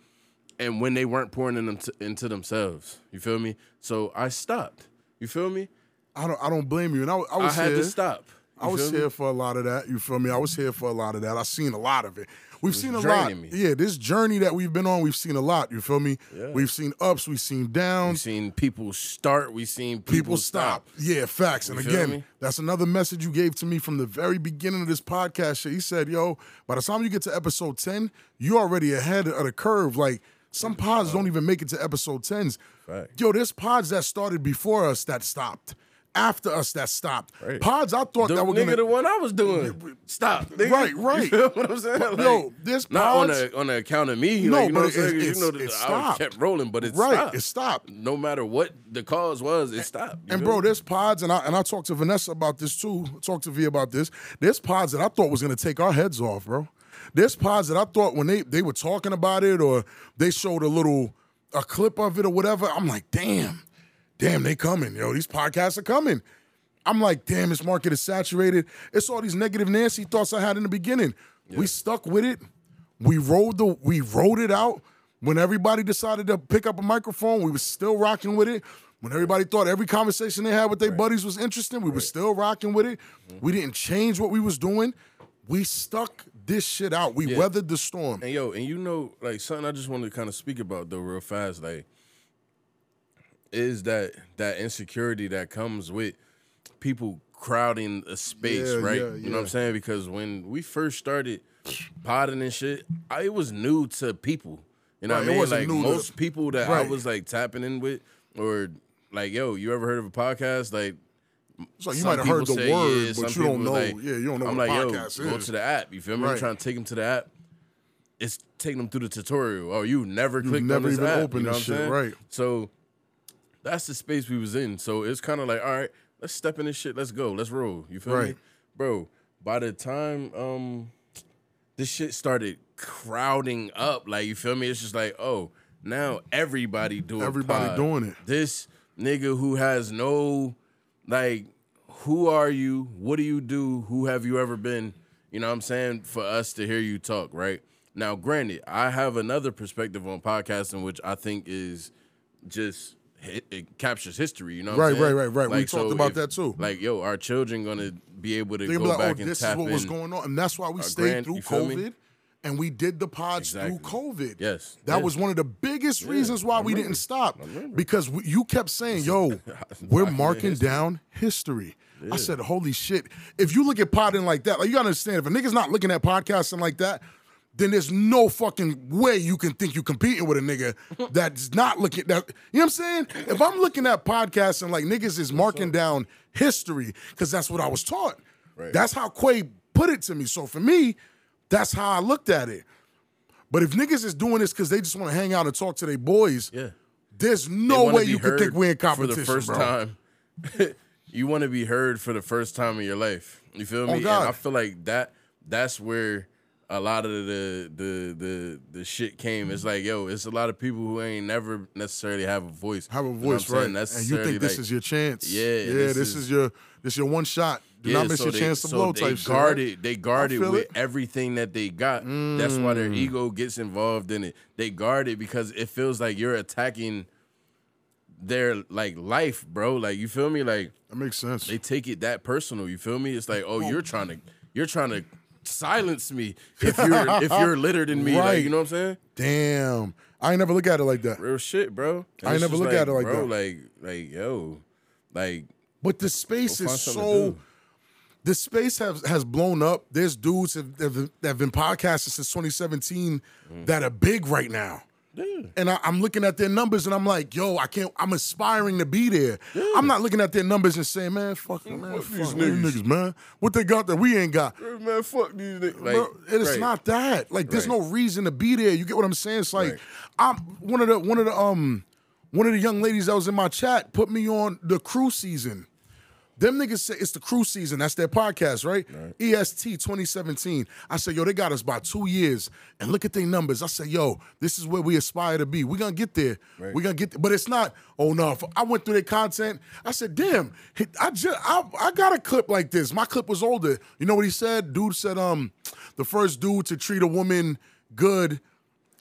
And when they weren't pouring in them t- into themselves, you feel me? So I stopped. You feel me? I don't I don't blame you. And I, I, was I had here. to stop. You I was me? here for a lot of that. You feel me? I was here for a lot of that. I seen a lot of it. We've it seen a lot. Me. Yeah, this journey that we've been on, we've seen a lot. You feel me? Yeah. We've seen ups. We've seen downs. We've seen people start. We've seen people, people stop. stop. Yeah, facts. You and again, me? that's another message you gave to me from the very beginning of this podcast shit. He said, yo, by the time you get to episode ten, you're already ahead of the curve. Like, some pods don't even make it to episode tens. Fact. Yo, there's pods that started before us that stopped. After us that stopped. Right. Pods, I thought the that were going to... Nigga, the one I was doing. Stop. Nigga. Right, right. You feel what I'm saying? Like, no, this not pods... Not on, on the account of me. No, like, you but know it, what I'm it's, you know, it stopped. I kept rolling, but it right, stopped. Right, it stopped. No matter what the cause was, it stopped. And, bro, there's pods, and I and I talked to Vanessa about this, too. I talked to V about this. There's pods that I thought was going to take our heads off, bro. There's pods that I thought when they, they were talking about it or they showed a little... a clip of it or whatever, I'm like, damn. Damn, they coming, yo. These podcasts are coming. I'm like, damn, this market is saturated. It's all these negative Nancy thoughts I had in the beginning. Yeah. We stuck with it. We rolled the, we rolled it out. When everybody decided to pick up a microphone, we were still rocking with it. When everybody thought every conversation they had with their right. buddies was interesting, we right. were still rocking with it. Mm-hmm. We didn't change what we was doing. We stuck this shit out. We yeah. weathered the storm. And yo, and you know, like something I just wanted to kind of speak about though, real fast, like. Is that that insecurity that comes with people crowding a space, yeah, right? Yeah, yeah. You know what I'm saying? Because when we first started potting and shit, I, it was new to people. You know right, what I mean? It wasn't like new most to... people that right. I was like tapping in with, or like, yo, you ever heard of a podcast? Like, so you might have heard the word, yeah, but you don't know. Like, yeah, you don't know. I'm what like, podcast yo, is. Go to the app. You feel me? Right. I'm trying to take them to the app. It's taking them through the tutorial. Oh, you never clicked on this app. Open you know this what I'm shit, saying? Right. So. That's the space we was in. So it's kind of like, all right, let's step in this shit. Let's go. Let's roll. You feel right. me? Bro, by the time um, this shit started crowding up, like, you feel me? It's just like, oh, now everybody doing it. Everybody pod. doing it. This nigga who has no, like, who are you? What do you do? Who have you ever been? You know what I'm saying? For us to hear you talk, right? Now, granted, I have another perspective on podcasting, which I think is just... It, it captures history, you know what right, I'm saying? Right, right, right, right. Like, we talked so about if, that, too. Like, yo, our children going to be able to They'll go like, back oh, and this tap is what in was going on. And that's why we stayed grand, through COVID, me? and we did the pods exactly. through COVID. Yes. That yes. was one of the biggest yeah, reasons why we didn't stop. Because we, you kept saying, yo, we're marking history. down history. Yeah. I said, holy shit. If you look at podding like that, like you got to understand, if a nigga's not looking at podcasting like that, then there's no fucking way you can think you're competing with a nigga that's not looking that. You know what I'm saying? If I'm looking at podcasts and like niggas is marking down history, because that's what I was taught. Right. That's how Quay put it to me. So for me, that's how I looked at it. But if niggas is doing this because they just want to hang out and talk to their boys, yeah. there's no way you can think we're in competition, for the first bro. time. You want to be heard for the first time in your life. You feel me? Oh, God. And I feel like that. that's where... a lot of the, the the the shit came. It's like, yo, it's a lot of people who ain't never necessarily have a voice. Have a voice, you know right? And you think this like, is your chance? Yeah, yeah. This, this is, is your this your one shot. Do yeah, not miss so your they, chance to so blow. They type guarded, shit. Right? They guarded with it. everything that they got. Mm. That's why their ego gets involved in it. They guard it because it feels like you're attacking their like life, bro. Like, you feel me? Like, that makes sense. They take it that personal. You feel me? It's like, oh, oh. you're trying to you're trying to. silence me if you're if you're litter than me. Right. Like, you know what I'm saying? Damn. I ain't never look at it like that. Real shit, bro. And I ain't never look like, at it like bro, that. Like, like, yo, like. But the space is so. The space has has blown up. There's dudes that have, have been podcasting since twenty seventeen mm. that are big right now. Yeah. And I, I'm looking at their numbers and I'm like, yo, I can't, I'm aspiring to be there. Yeah. I'm not looking at their numbers and saying, man, fuck them, man. Fuck, fuck these niggas. niggas, man. What they got that we ain't got? Man, fuck these niggas. Like, bro, it's right. not that. Like, there's right. no reason to be there. You get what I'm saying? It's like, right. I'm one of the one of the um one of the young ladies that was in my chat put me on the Crew Season. Them niggas say it's the Crew Season. That's their podcast, right? right? E S T twenty seventeen. I said, yo, they got us by two years. And look at their numbers. I said, yo, this is where we aspire to be. We're going to get there. Right. We're going to get there. But it's not, oh, no. If I went through their content. I said, damn, I, just, I, I got a clip like this. My clip was older. You know what he said? Dude said, um, the first dude to treat a woman good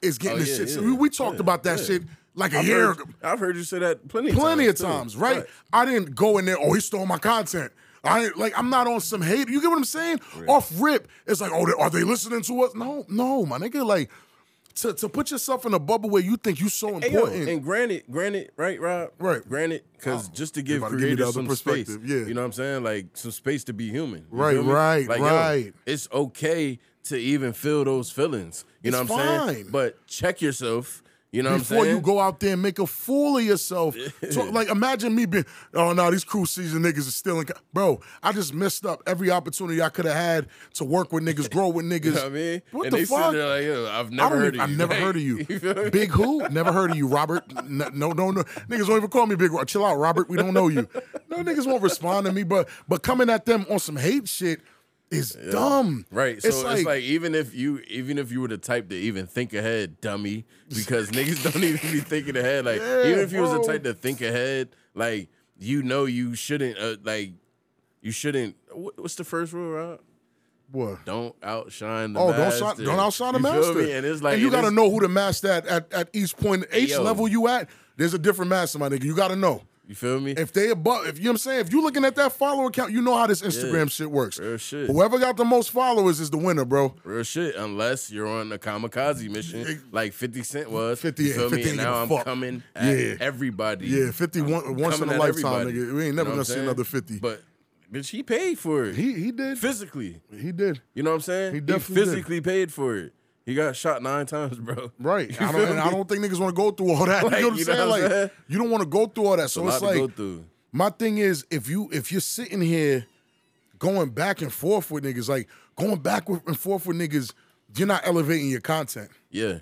is getting oh, this yeah, shit. Yeah, so we, we talked yeah, about that yeah. shit. Like a I've year heard, ago. I've heard you say that plenty of plenty times. Plenty of times, right? right? I didn't go in there, oh, he stole my content. I like, I'm not on some hate. You get what I'm saying? Really? Off rip, it's like, oh, they, are they listening to us? No, no, my nigga. Like, to, to put yourself in a bubble where you think you're so important. Hey, yo, and granted, granted, right, Rob? Right. Granted, because oh, just to give creators give some perspective. Space. Yeah. You know what I'm saying? Like, some space to be human. Right, right, like, right. Yo, it's okay to even feel those feelings. You it's know what I'm fine. saying? But check yourself. You know Before what I'm saying? you go out there and make a fool of yourself. So, like, imagine me being, oh, no, these Crew Season niggas are still in. Bro, I just messed up every opportunity I could have had to work with niggas, grow with niggas. You know what I mean? What and the they fuck? Sit there like, yo, I've never heard even, of you. I've never right? heard of you. you Big who? Never heard of you, Robert. No, no, no, no. Niggas don't even call me Big Rob. Chill out, Robert. We don't know you. No, niggas won't respond to me, but, but coming at them on some hate shit, It's yeah. dumb, right? So it's like, it's like even if you even if you were the type to even think ahead, dummy, because niggas don't even be thinking ahead. Like yeah, even if you was the type to think ahead, like you know you shouldn't uh, like you shouldn't. What, what's the first rule, Rob? What? Don't outshine the oh, master. Oh, don't, don't outshine the you master. And it's like and you gotta know who the master at at, at each point, each hey, level you at. There's a different master, my nigga. You gotta know. You feel me? If they above, if you know what I'm saying, if you looking at that follower count, you know how this Instagram yeah. shit works. Real shit. Whoever got the most followers is the winner, bro. Real shit. Unless you're on a kamikaze mission, like fifty Cent was. fifty, you feel yeah, me? fifty and now I'm fuck. coming at yeah. everybody. Yeah, fifty one, once in a lifetime, nigga. We ain't never you know gonna see another fifty. But bitch, he paid for it. He he did physically. He did. You know what I'm saying? He, he physically did. paid for it. He got shot nine times, bro. Right. I don't, and I don't think niggas want to go through all that. Like, you know what I'm you know saying? What I'm like, saying? You don't want to go through all that. So it's, it's like, my thing is, if, you, if you're sitting here going back and forth with niggas, like, going back and forth with niggas, you're not elevating your content. Yeah.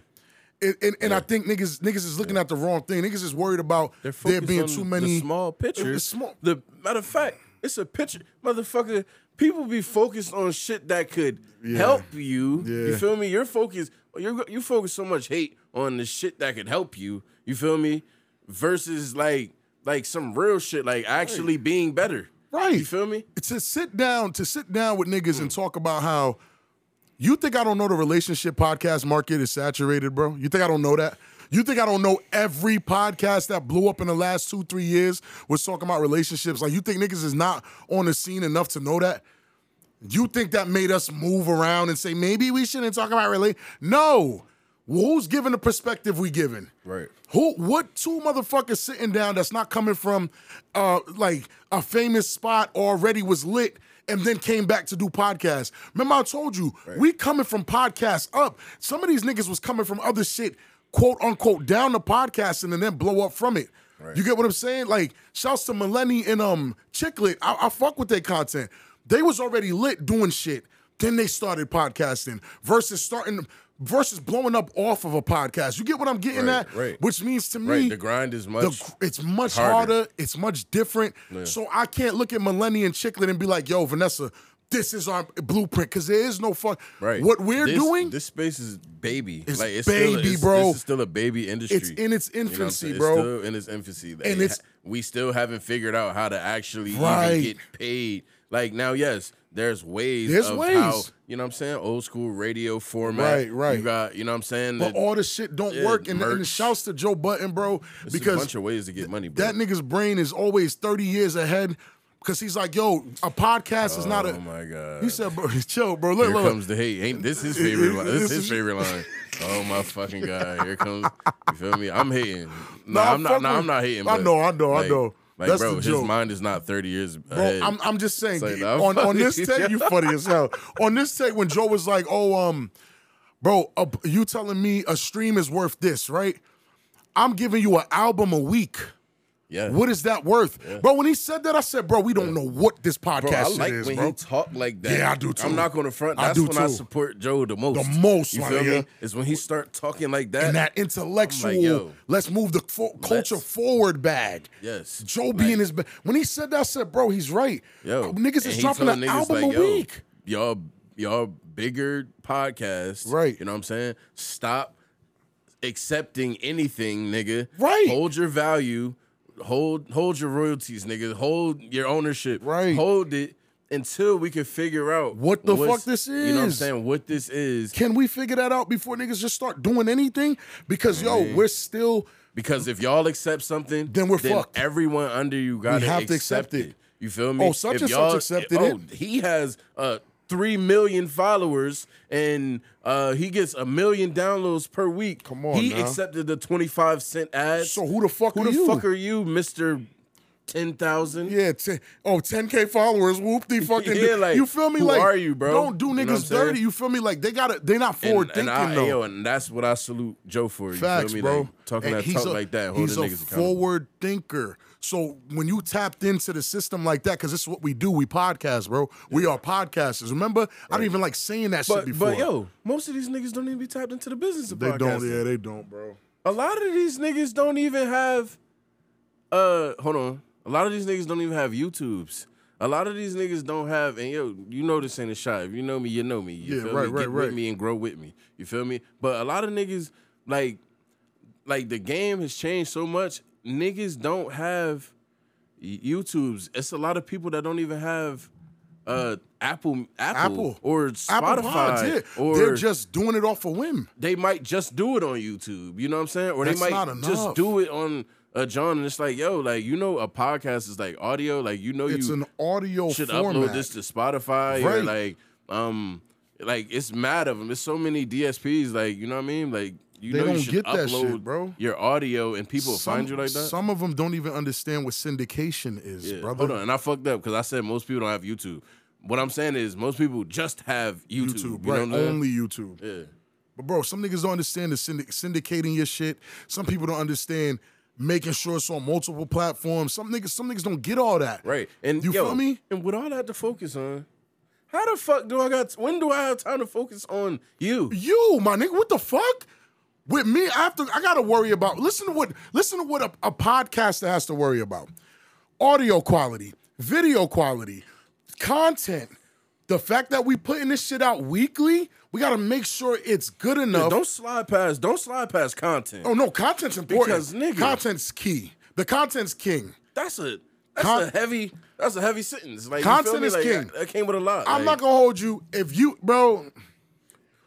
And, and, and yeah. I think niggas niggas is looking yeah. at the wrong thing. Niggas is worried about there being too many. The small pictures. Small. The, matter of fact, it's a picture. Motherfucker. People be focused on shit that could yeah. help you. Yeah. You feel me? You're focused. You're you focus so much hate on the shit that could help you. You feel me? Versus like like some real shit, like actually right. being better. Right. You feel me? To sit down to sit down with niggas mm. and talk about how you think I don't know the relationship podcast market is saturated, bro. You think I don't know that? You think I don't know every podcast that blew up in the last two, three years was talking about relationships? Like, you think niggas is not on the scene enough to know that? You think that made us move around and say, maybe we shouldn't talk about relationships? No. Well, who's giving the perspective we giving? Right. Who? What two motherfuckers sitting down that's not coming from, uh, like, a famous spot already was lit and then came back to do podcasts? Remember I told you, right. we coming from podcasts up. Some of these niggas was coming from other shit, quote unquote, down the podcasting and then blow up from it. Right. You get what I'm saying? Like, shouts to Millenny and um Chicklet. I, I fuck with their content. They was already lit doing shit. Then they started podcasting versus starting versus blowing up off of a podcast. You get what I'm getting right, at? Right. Which means to me, right. the grind is much the, it's much harder. harder. It's much different. Yeah. So I can't look at Millenny and Chicklet and be like, yo, Vanessa, this is our blueprint, because there is no fuck. Right. What we're this, doing. This space is baby. It's like, it's baby, still a, it's, bro. This is still a baby industry. It's in its infancy, you know bro. It's still in its infancy. Like, and it's we still haven't figured out how to actually right. even get paid. Like, now, yes, there's ways. There's of ways. How, you know what I'm saying? Old school radio format. Right, right. You got, you know what I'm saying? But the, all this shit don't yeah, work. And, and the shouts to Joe Budden, bro. There's because a bunch of ways to get money, bro. That nigga's brain is always thirty years ahead Because he's like, yo, a podcast is oh not a... Oh, my God. He said, bro, chill, bro. Look, Here look, comes look. the hate. Ain't this his favorite line? This is his favorite line. Oh, my fucking God. Here comes... You feel me? I'm hating. No, nah, nah, I'm, not, nah, I'm not hating. I know, I know, like, I know. Like, That's bro, his joke. mind is not thirty years bro, ahead. I'm, I'm just saying, like, nah, I'm on, on this take, you funny as hell. On this take, when Joe was like, oh, um, bro, uh, you telling me a stream is worth this, right? I'm giving you an album a week. Yeah. What is that worth? Yeah. Bro, when he said that, I said, bro, we don't yeah. know what this podcast bro, I like is, when bro. he talk like that. Yeah, I do too. I'm not going to front. That's I do when too. I support Joe the most. The most, you feel like, me? Yeah. Is when he start talking like that. And that intellectual, like, yo, let's move the fo culture let's... forward bag. Yes. Joe like, being his bag. When he said that, I said, bro, he's right. Yo, niggas is dropping an album like, a week. Y'all, y'all bigger podcasts. Right. You know what I'm saying? Stop accepting anything, nigga. Right. Hold your value. Hold hold your royalties, nigga. Hold your ownership. Right. Hold it until we can figure out what the fuck this is. You know what I'm saying? What this is. Can we figure that out before niggas just start doing anything? Because, yo, Man. we're still... Because if y'all accept something, then we're then fucked. Everyone under you got to accept, accept it. it. You feel me? Oh, such if and such accepted oh, it. He has... Uh, Three million followers, and uh, he gets a million downloads per week. Come on, he now. accepted the twenty-five cent ad. So who the fuck? Who are the you? fuck are you, Mister Ten Thousand? Yeah, ten, oh, ten K followers. Whoop the fucking. Yeah, like, you feel me? Who like, are you, bro? Don't do niggas you know dirty. You feel me? Like, they gotta. They're not forward and, thinking and I, though. Yo, and that's what I salute Joe for. You Facts, feel me? Bro. Like, talking and that talk a, like that. Hold he's the niggas a forward thinker. So when you tapped into the system like that, because this is what we do, we podcast, bro. We are podcasters. Remember, right. I don't even like saying that but, shit before. But yo, most of these niggas don't even be tapped into the business of they podcasting. They don't, yeah, they don't, bro. A lot of these niggas don't even have, uh, hold on. A lot of these niggas don't even have YouTubes. A lot of these niggas don't have, and yo, you know this ain't a shot. If you know me, you know me. You yeah, feel right, me? right, Get right. with me and grow with me. You feel me? But a lot of niggas, like, like the game has changed so much. Niggas don't have YouTubes. It's a lot of people that don't even have uh, Apple, Apple, Apple or Spotify. Apple Pods, yeah. Or they're just doing it off a whim. They might just do it on YouTube. You know what I'm saying? Or That's they might just do it on a John. And it's like, yo, like, you know, a podcast is like audio. Like, you know, it's you an audio should format. upload this to Spotify. Right. Or like, um, like it's mad of them. There's so many D S Ps. Like, you know what I mean? Like. You they know don't you get that shit, bro. Your audio and people some, find you like that. Some of them don't even understand what syndication is, yeah. brother. Hold on, and I fucked up because I said most people don't have YouTube. What I'm saying is most people just have YouTube. YouTube, you right? Know Only that? YouTube. Yeah. But bro, some niggas don't understand the syndic syndicating your shit. Some people don't understand making sure it's on multiple platforms. Some niggas, some niggas don't get all that, right? And you yo, feel me? And with all that to focus on. How the fuck do I got? When do I have time to focus on you? You, my nigga, what the fuck? With me, I have to, I gotta worry about. Listen to what listen to what a, a podcaster has to worry about: audio quality, video quality, content. The fact that we putting this shit out weekly, we gotta make sure it's good enough. Yeah, don't slide past. Don't slide past content. Oh no, content's important. Because nigga, content's key. The content's king. That's a that's Con a heavy that's a heavy sentence. Like, content is like, king. That came with a lot. I'm like, not gonna hold you if you, bro.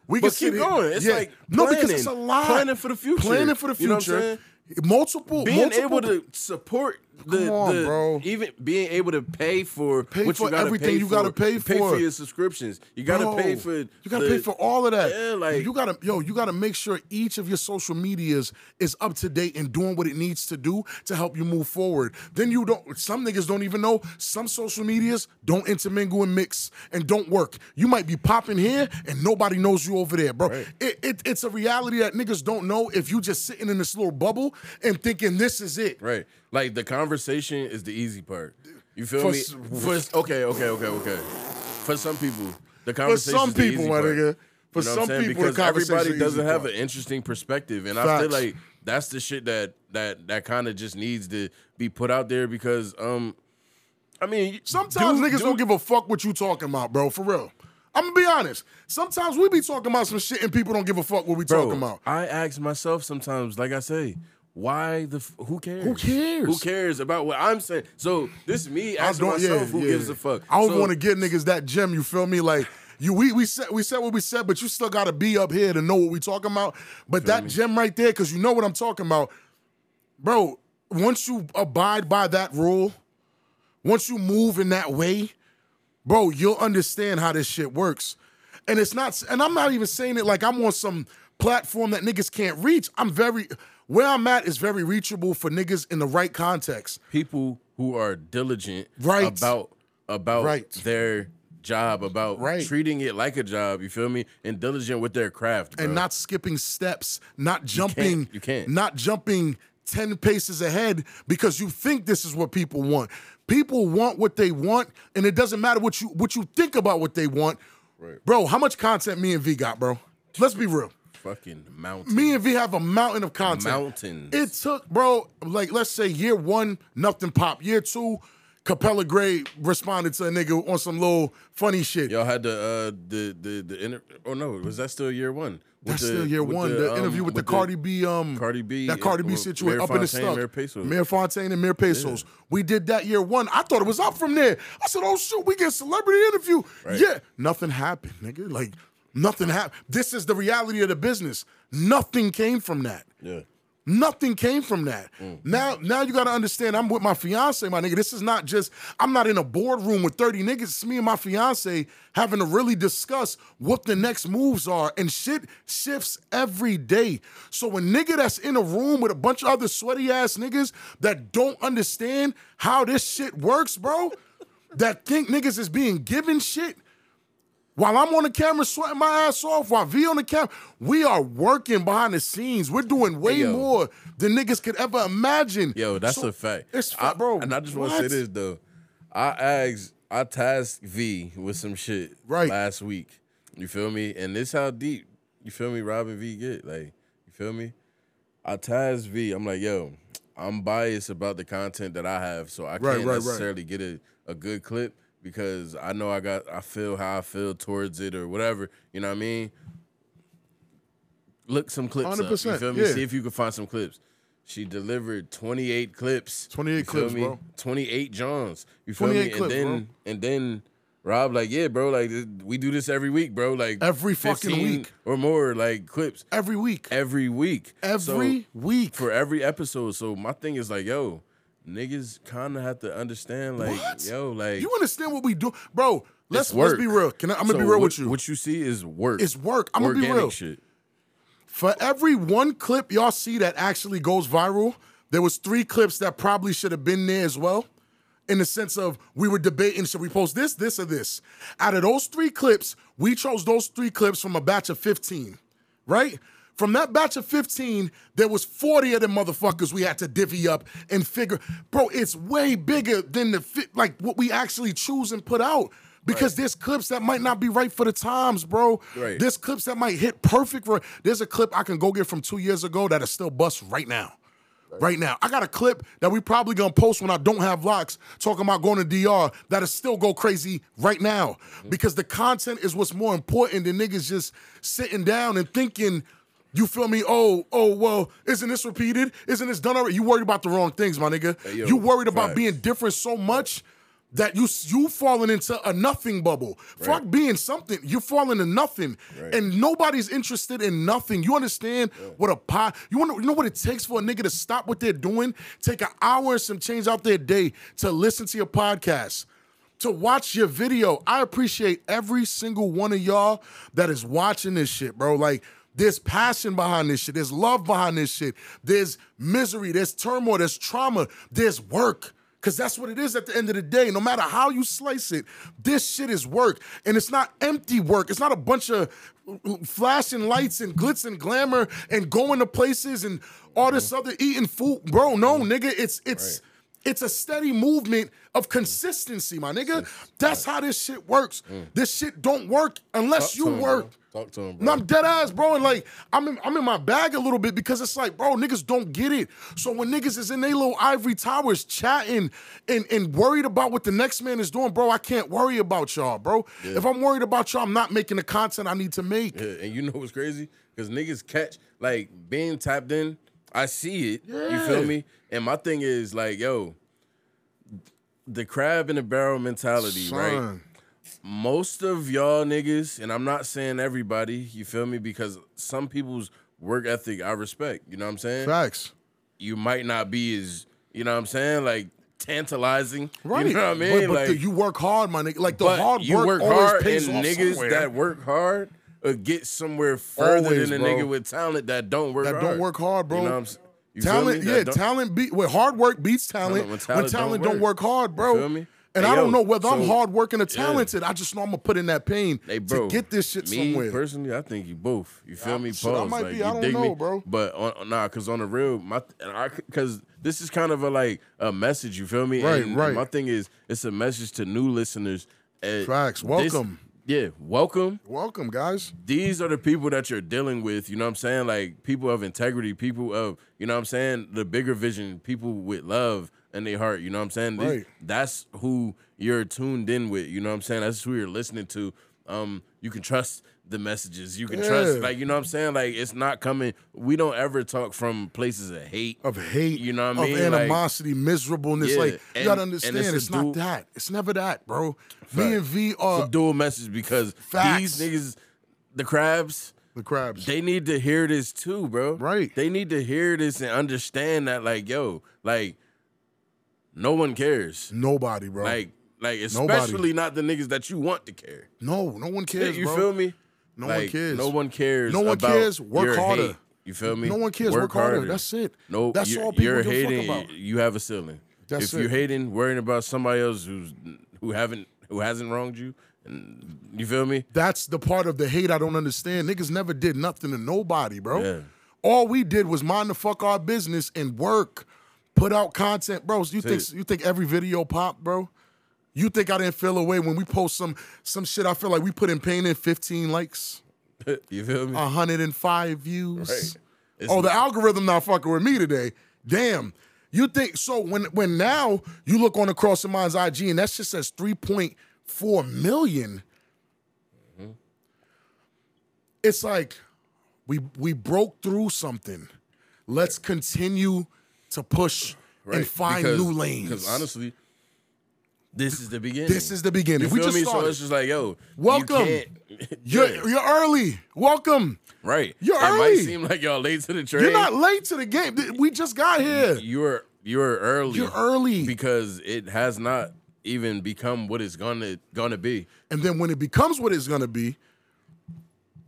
We but can keep going. It's yeah. like planning. No, because it's a lot. Planning for the future. Planning for the future. You know multiple being multiple, able to support the, come on, the bro. even being able to pay for pay what for you gotta everything pay you gotta pay for. Pay for your subscriptions. You gotta bro, pay for you gotta the, pay for all of that. Yeah, like you gotta yo, you gotta make sure each of your social medias is up to date and doing what it needs to do to help you move forward. Then you don't some niggas don't even know some social medias don't intermingle and mix and don't work. You might be popping here and nobody knows you over there, bro. Right. It, it it's a reality that niggas don't know if you just sitting in this little bubble and thinking this is it. Right. Like, the conversation is the easy part. You feel for me? For, okay, okay, okay, okay. For some people, the conversation is the easy people, part. For some people, my nigga. For you know some people, because the everybody doesn't have part. an interesting perspective. And Facts. I feel like that's the shit that that that kind of just needs to be put out there because, um, I mean, sometimes dude, niggas dude, don't give a fuck what you talking about, bro, for real. I'm going to be honest. Sometimes we be talking about some shit and people don't give a fuck what we bro, talking about. I ask myself sometimes, like I say, Why the, f who cares? Who cares? Who cares about what I'm saying? So this is me asking myself, yeah, who yeah, gives yeah. a fuck? I don't so, want to give niggas that gem, you feel me? Like, you, we, we, said, we said what we said, but you still got to be up here to know what we talking about. But that me? gem right there, because you know what I'm talking about. Bro, once you abide by that rule, once you move in that way, bro, you'll understand how this shit works. And it's not, and I'm not even saying it like I'm on some platform that niggas can't reach. I'm very, where I'm at is very reachable for niggas in the right context. People who are diligent right. about about right. their job, about right. treating it like a job, you feel me? And diligent with their craft, bro. And not skipping steps, not jumping, you can't, you can't. not jumping ten paces ahead because you think this is what people want. People want what they want, and it doesn't matter what you what you think about what they want. Right. Bro, how much content me and V got, bro? Let's be real. Fucking mountain. Me and V have a mountain of content. Mountains. It took, bro, like, let's say year one, nothing pop. Year two, Capella Gray responded to a nigga on some little funny shit. Y'all had the, uh, the, the, the, inter oh no, was that still year one? With That's the, still year one. The, the um, interview with, with the Cardi the, B, um, Cardi B, that Cardi B situation up in the stuff. Mayor Pesos. Mayor Fontaine and Mayor Pesos. Yeah. We did that year one. I thought it was up from there. I said, oh shoot, we get celebrity interview. Right. Yeah. Nothing happened, nigga. Like, Nothing happened. This is the reality of the business. Nothing came from that. Yeah. Nothing came from that. Mm. Now, now you got to understand, I'm with my fiance, my nigga. This is not just, I'm not in a boardroom with thirty niggas. It's me and my fiance having to really discuss what the next moves are. And shit shifts every day. So a nigga that's in a room with a bunch of other sweaty ass niggas that don't understand how this shit works, bro, that think niggas is being given shit, while I'm on the camera sweating my ass off, while V on the camera, we are working behind the scenes. We're doing way hey, yo. more than niggas could ever imagine. Yo, that's so, a fact. It's I, bro. And I just want to say this, though. I asked, I tasked V with some shit right. last week. You feel me? And this how deep, you feel me, Rob and V get. Like, you feel me? I tasked V. I'm like, yo, I'm biased about the content that I have, so I right, can't right, necessarily right. get a, a good clip. Because I know I got, I feel how I feel towards it or whatever. You know what I mean? Look some clips one hundred percent, up. You feel me? Yeah. See if you can find some clips. She delivered twenty-eight clips. twenty-eight clips, me? Bro. twenty-eight Johns. You feel me? Clips, and then, bro. and then Rob like, yeah, bro, like we do this every week, bro. Like every fucking week or more, like clips every week, every week, every so, week for every episode. So my thing is like, yo. Niggas kind of have to understand, like, what? yo, like... You understand what we do? Bro, let's let's be real. Can I, I'm going to so be real what, with you. What you see is work. It's work. I'm going to be real. Shit. For every one clip y'all see that actually goes viral, there was three clips that probably should have been there as well, in the sense of we were debating, should we post this, this, or this? Out of those three clips, we chose those three clips from a batch of fifteen, right? From that batch of fifteen, there was forty of them motherfuckers we had to divvy up and figure. Bro, it's way bigger than the fi like what we actually choose and put out because right. there's clips that might not be right for the times, bro. Right. There's clips that might hit perfect. For, there's a clip I can go get from two years ago that'll still bust right now. Right. right now. I got a clip that we probably gonna post when I don't have locks talking about going to D R that'll still go crazy right now mm-hmm. because the content is what's more important than niggas just sitting down and thinking, you feel me? Oh, oh, well, isn't this repeated? Isn't this done already? You worried about the wrong things, my nigga. Hey, yo, you worried about vibes. being different so much that you you falling into a nothing bubble. Right. Fuck being something. You're falling to nothing. Right. And nobody's interested in nothing. You understand yeah. what a pie... You, wanna, you know what it takes for a nigga to stop what they're doing? Take an hour and some change out their day to listen to your podcast, to watch your video. I appreciate every single one of y'all that is watching this shit, bro. Like... There's passion behind this shit. There's love behind this shit. There's misery. There's turmoil. There's trauma. There's work. Because that's what it is at the end of the day. No matter how you slice it, this shit is work. And it's not empty work. It's not a bunch of flashing lights and glitz and glamour and going to places and all this other eating food. Bro, no, nigga. It's it's right. it's a steady movement of consistency, my nigga. That's how this shit works. Mm. This shit don't work unless Talk you work. Him, Talk to him, bro. No, I'm dead ass, bro. And like, I'm in, I'm in my bag a little bit because it's like, bro, niggas don't get it. So when niggas is in their little ivory towers chatting and, and worried about what the next man is doing, bro, I can't worry about y'all, bro. Yeah. If I'm worried about y'all, I'm not making the content I need to make. Yeah, and you know what's crazy? Because niggas catch, like, being tapped in, I see it. Yeah. You feel me? And my thing is, like, yo, the crab in the barrel mentality, Son. right? Most of y'all niggas, and I'm not saying everybody, you feel me? Because some people's work ethic I respect, you know what I'm saying? Facts. You might not be as, you know what I'm saying? Like, tantalizing. Right. You know what I mean? But, but like, the, you work hard, my nigga. Like, the hard work, you work always hard pays and off niggas somewhere. That work hard or get somewhere further always, than a bro. Nigga with talent that don't work that hard. That don't work hard, bro. You know what I'm saying? You talent, yeah, talent beat. Well, hard work beats talent. No, when talent, when talent don't, don't, work. don't work hard, bro. You feel me? And hey, I don't yo, know whether so, I'm hardworking or talented. Yeah. I just know I'm gonna put in that pain hey, bro, to get this shit me, somewhere. Me personally, I think you both. You feel I, me? Pause. I might like, be. I don't know, me? Bro. But on, nah, because on the real, my because this is kind of a like a message. You feel me? Right, and, right. And my thing is, it's a message to new listeners. Tracks, welcome. This, Yeah, welcome. Welcome, guys. These are the people that you're dealing with, you know what I'm saying? Like, people of integrity, people of, you know what I'm saying, the bigger vision, people with love in their heart, you know what I'm saying? Right. These, that's who you're tuned in with, you know what I'm saying? That's who you're listening to. Um, you can trust the messages. You can yeah. trust, like, you know what I'm saying? Like, it's not coming. We don't ever talk from places of hate. Of hate. You know what I mean? Of animosity, like, miserableness. Yeah, like, you and, gotta understand, it's, it's not dual, that. It's never that, bro. Right. Me and V are it's a dual message because facts. These niggas, the crabs, the crabs, they need to hear this too, bro. Right. They need to hear this and understand that, like, yo, like, no one cares. Nobody, bro. Like, like especially Nobody. Not the niggas that you want to care. No, no one cares, yeah, you bro. feel me? No like, one cares. No one cares. No one about cares. Work harder. Hate. You feel me? No one cares. Work, work harder. harder. That's it. No, that's you're, all people you're hating. Fuck about. You have a ceiling. That's if it. You're hating, worrying about somebody else who's who haven't. Who hasn't wronged you? And you feel me? That's the part of the hate I don't understand. Niggas never did nothing to nobody, bro. Yeah. All we did was mind the fuck our business and work, put out content, bro. You think you think every video popped, bro? You think I didn't feel away when we post some some shit? I feel like we put in pain in fifteen likes. You feel me? one hundred five views. Right. Oh, the algorithm not fucking with me today. Damn. You think so? When when now you look on the Crossing Minds I G and that shit says three point four million. Mm-hmm. It's like we we broke through something. Let's continue to push right. and find because, new lanes. Because honestly, this is the beginning. This is the beginning. You we feel just me? So it's just like, yo, welcome. You you're, you're early. Welcome. Right. You're it early. It might seem like y'all late to the train. You're not late to the game. We just got here. You're you're early. You're early because it has not even become what it's gonna gonna be. And then when it becomes what it's gonna be,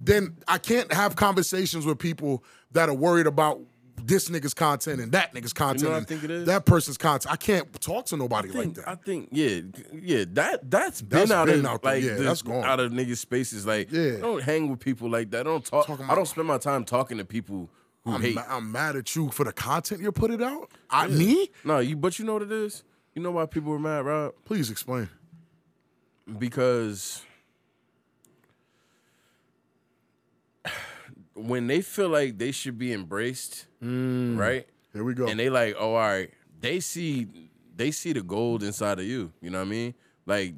then I can't have conversations with people that are worried about this nigga's content and that nigga's content. You know what I think it is? That person's content. I can't talk to nobody think, like that. I think, yeah, yeah, that, that's, that's been out been of out like, there. Yeah, the, that's gone. Out of niggas' spaces. Like, yeah. I don't hang with people like that. I don't talk. Talking I don't spend my time talking to people who I'm hate. Ma I'm mad at you for the content you're putting out. I yeah. me? No, you. But you know what it is? You know why people were mad, Rob? Please explain. Because when they feel like they should be embraced, mm, right? Here we go. And they like, oh, all right. They see, they see the gold inside of you. You know what I mean? Like,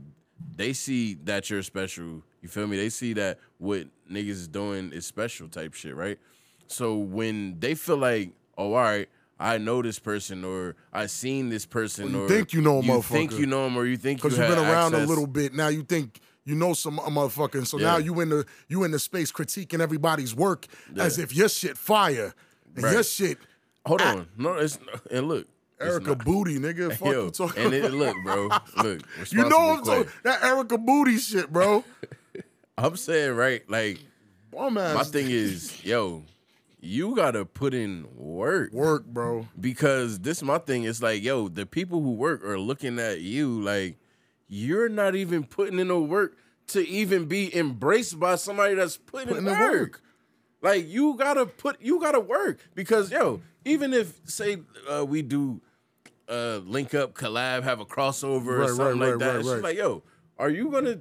they see that you're special. You feel me? They see that what niggas is doing is special type shit, right? So when they feel like, oh, all right, I know this person, or I seen this person, well, you or think you know a you motherfucker. Think you know him, or you think you have because you've been around access. A little bit. Now you think. You know some motherfucker, and so yeah. now you in the you in the space critiquing everybody's work yeah. as if your shit fire and right. your shit. Hold I, on, no, it's and look, Erica Booty, nigga, fuck yo, you talking and it, look, bro, look, you know what I'm talking that Erica Booty shit, bro. I'm saying right, like Bomb-ass. My thing is, yo, you gotta put in work, work, bro, because this is my thing. It's like, yo, the people who work are looking at you like. You're not even putting in the work to even be embraced by somebody that's putting, putting in the work. work. Like you gotta put, you gotta work because yo, even if say uh, we do uh, link up, collab, have a crossover right, or something right, like right, that, right, it's right. Just like yo, are you gonna,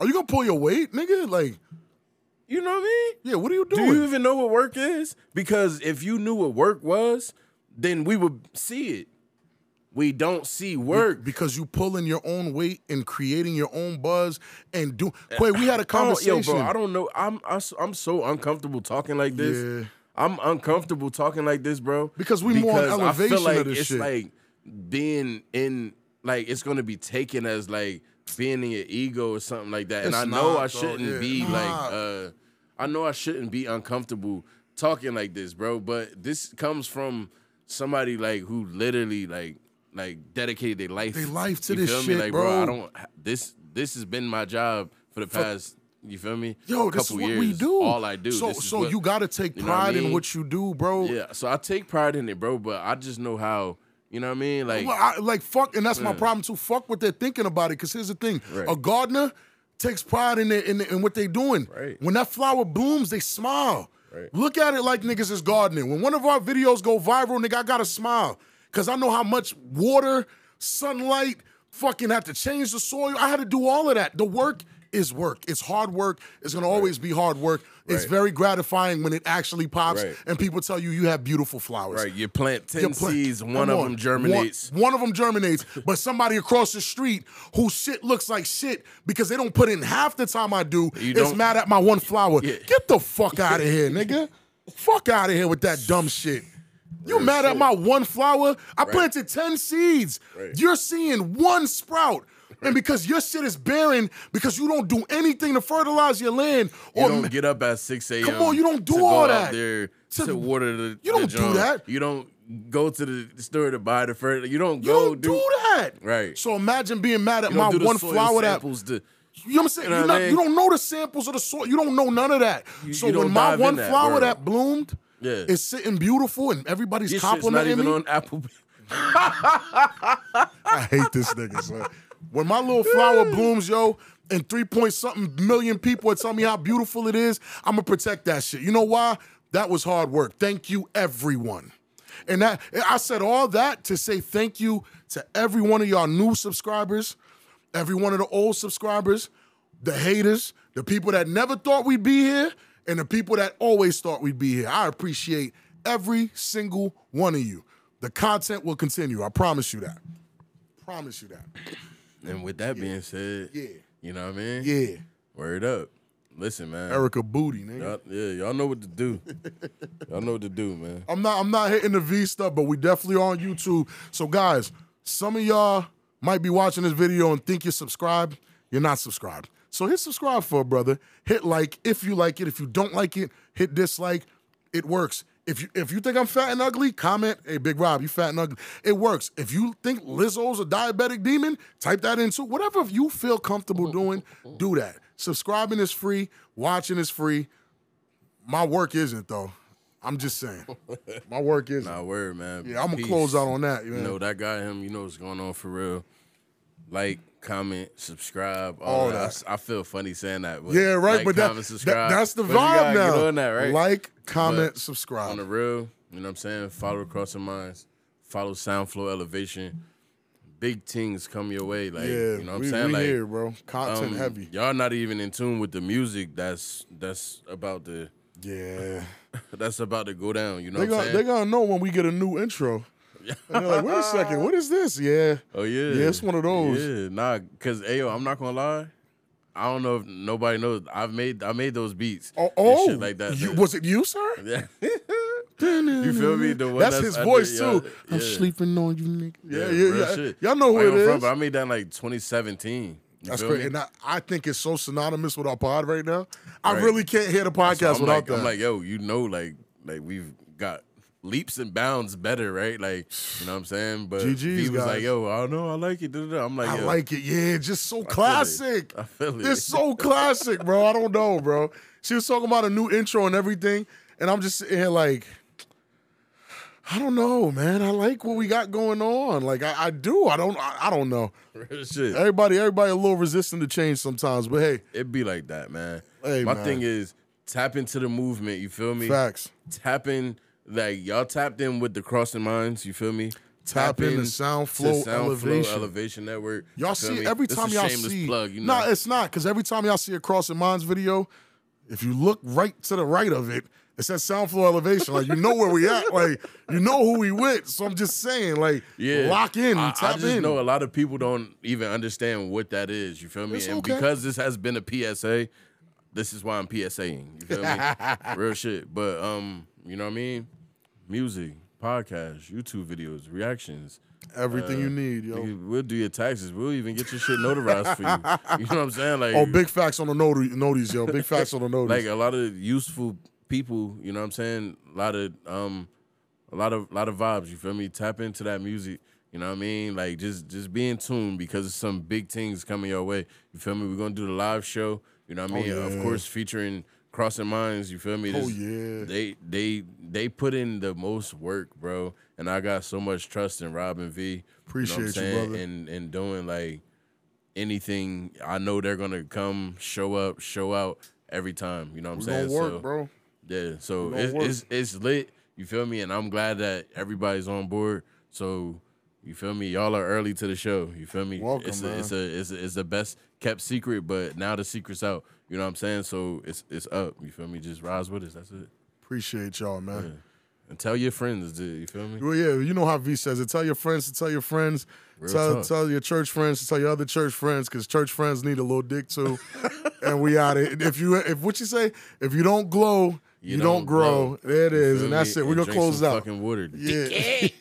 are you gonna pull your weight, nigga? Like, you know what I mean? Yeah. What are you doing? Do you even know what work is? Because if you knew what work was, then we would see it. We don't see work. Because you pulling your own weight and creating your own buzz and do. Wait, we had a conversation. Yo, bro, I don't know. I'm I'm so uncomfortable talking like this. Yeah. I'm uncomfortable talking like this, bro. Because we more on elevation I feel like of this it's shit. Like being in, like it's gonna be taken as like being in your ego or something like that. It's and I know not, I shouldn't though, yeah. be nah. like, uh, I know I shouldn't be uncomfortable talking like this, bro. But this comes from somebody like who literally like. like dedicated their life, their life to you this feel shit, me? Like, bro. bro. I don't. This this has been my job for the past. You feel me? Yo, couple this is what years, we do. All I do. So, this is so what, you gotta take pride you know what I mean? in what you do, bro. Yeah. So I take pride in it, bro. But I just know how. You know what I mean? Like, well, I, like fuck, and that's yeah. my problem too. Fuck what they're thinking about it. Because here's the thing: right. a gardener takes pride in their, in, their, in what they're doing. Right. When that flower blooms, they smile. Right. Look at it like niggas is gardening. When one of our videos go viral, nigga, I gotta smile because I know how much water, sunlight, fucking have to change the soil. I had to do all of that. The work is work. It's hard work. It's gonna right. always be hard work. Right. It's very gratifying when it actually pops right. and people tell you you have beautiful flowers. Right. You plant ten you plant, seeds, one of on, them germinates. One, one of them germinates, but somebody across the street whose shit looks like shit because they don't put in half the time I do you is mad at my one flower. Yeah. Get the fuck out of here, nigga. Fuck out of here with that dumb shit. You Real mad shit. at my one flower? I right. planted ten seeds. Right. You're seeing one sprout. And because your shit is barren, because you don't do anything to fertilize your land, or you don't get up at six a m Come on, you don't do to all go that. Out there to, to water the you don't the do that. You don't go to the store to buy the fertilizer. You don't you go don't do, do that. Right. So imagine being mad at my one flower that. To, you know what I'm saying? You, know what I mean? not, you don't know the samples of the soil. You don't know none of that. You, so you when my one that, flower bro. that bloomed yeah. is sitting beautiful and everybody's your complimenting shit's not even me. on Apple. I hate this nigga, son. When my little flower blooms, yo, and three point something million people are telling me how beautiful it is, I'm gonna protect that shit. You know why? That was hard work. Thank you, everyone. And that I said all that to say thank you to every one of y'all new subscribers, every one of the old subscribers, the haters, the people that never thought we'd be here, and the people that always thought we'd be here. I appreciate every single one of you. The content will continue. I promise you that. Promise you that. And with that yeah. being said, yeah. you know what I mean? Yeah. Word up. Listen, man. Erica Booty, nigga. Yeah, y'all know what to do. Y'all know what to do, man. I'm not I'm not hitting the V stuff, but we definitely on YouTube. So guys, some of y'all might be watching this video and think you're subscribed. You're not subscribed. So hit subscribe for a brother. Hit like if you like it. If you don't like it, hit dislike. It works. If you if you think I'm fat and ugly, comment, hey, Big Rob, you fat and ugly. It works. If you think Lizzo's a diabetic demon, type that in too. Whatever you feel comfortable doing, do that. Subscribing is free. Watching is free. My work isn't, though. I'm just saying. My work isn't. Nah, word, man. Yeah, I'm going to close out on that. Man. You know, that got him. You know what's going on for real. Like, comment, subscribe, all, all that. that. I, I feel funny saying that. But yeah, right. Like, but comment, that, that, that's the but vibe now. Get on that, right? Like, comment, but subscribe. On the real, you know what I'm saying? Follow Crossing Minds. Follow Soundflow Elevation. Big things come your way. Like, yeah, you know what we, I'm saying? We like, here, bro. Content um, heavy. Y'all not even in tune with the music that's that's about to yeah. that's about to go down. You know they what I'm saying? They're going to know when we get a new intro. And they're like, wait a second, what is this? Yeah. Oh, yeah. Yeah, it's one of those. Yeah, nah, because, ayo, I'm not going to lie. I don't know if nobody knows. I've made I made those beats. Oh, oh shit like that. You, was it you, sir? Yeah. You feel me? The one that's, that's his under, voice, too. Yeah. I'm sleeping on you, nigga. Yeah, yeah, yeah. Y'all know who like, it is. From, but I made that in, like, twenty seventeen. That's great. Me? And I, I think it's so synonymous with our pod right now. I right. really can't hear the podcast so without like, that. I'm like, yo, you know, like, like we've got leaps and bounds better, right? Like, you know what I'm saying? But G Gs, he was guys. like, yo, I don't know, I like it. I'm like, yo. I like it, yeah, just so classic. I feel it. I feel it. It's so classic, bro. I don't know, bro. She was talking about a new intro and everything, and I'm just sitting here like, I don't know, man. I like what we got going on. Like, I, I do. I don't I, I don't know. Real shit. Everybody, everybody a little resistant to change sometimes, but hey. It be like that, man. Hey, My man. thing is, tap into the movement, you feel me? Facts. Tap in. Like, y'all tapped in with the Crossing Minds, you feel me? Tap, Tap in the Soundflow Sound Elevation. Elevation Network. Y'all see, me? every this time y'all see... Plug, you know? No, it's not, because every time y'all see a Crossing Minds video, if you look right to the right of it, it says Soundflow Elevation. Like, you know where we at. Like, you know who we with. So I'm just saying, like, yeah, lock in and tap in. I just in. know a lot of people don't even understand what that is, you feel me? It's and okay. because this has been a P S A, this is why I'm P S A-ing, you feel me? Real shit. But, um, you know what I mean? Music, podcasts, YouTube videos, reactions. Everything uh, you need, yo. We'll do your taxes. We'll even get your shit notarized for you. You know what I'm saying? Like, oh, big facts on the notary, notaries, yo. Big facts on the notaries. Like a lot of useful people, you know what I'm saying? A lot of um a lot of lot of vibes, you feel me? Tap into that music. You know what I mean? Like, just just be in tune because of some big things coming your way. You feel me? We're going to do the live show. You know what I mean? Oh, yeah. Of course, featuring Crossing Minds. You feel me? This, oh, yeah. They, they, they put in the most work, bro. And I got so much trust in Rob and V. Appreciate you, know what I'm saying? you, brother. And, and doing, like, anything. I know they're going to come, show up, show out every time. You know what I'm saying? We're going to work, bro. Yeah, so it's, it's, it's lit. You feel me? And I'm glad that everybody's on board. So... You feel me? Y'all are early to the show. You feel me? Welcome, it's a, man. It's a, it's a, it's the best kept secret, but now the secret's out. You know what I'm saying? So it's it's up. You feel me? Just rise with us. That's it. Appreciate y'all, man. Yeah. And tell your friends, dude. You feel me? Well, yeah. You know how V says it. Tell your friends to tell your friends. Tell, tell your church friends to tell your other church friends, because church friends need a little dick too. And we out it. If you if what you say, if you don't glow. You, you don't, don't grow. grow. There it is, and that's it. We're gonna close out. Fucking water. Yeah.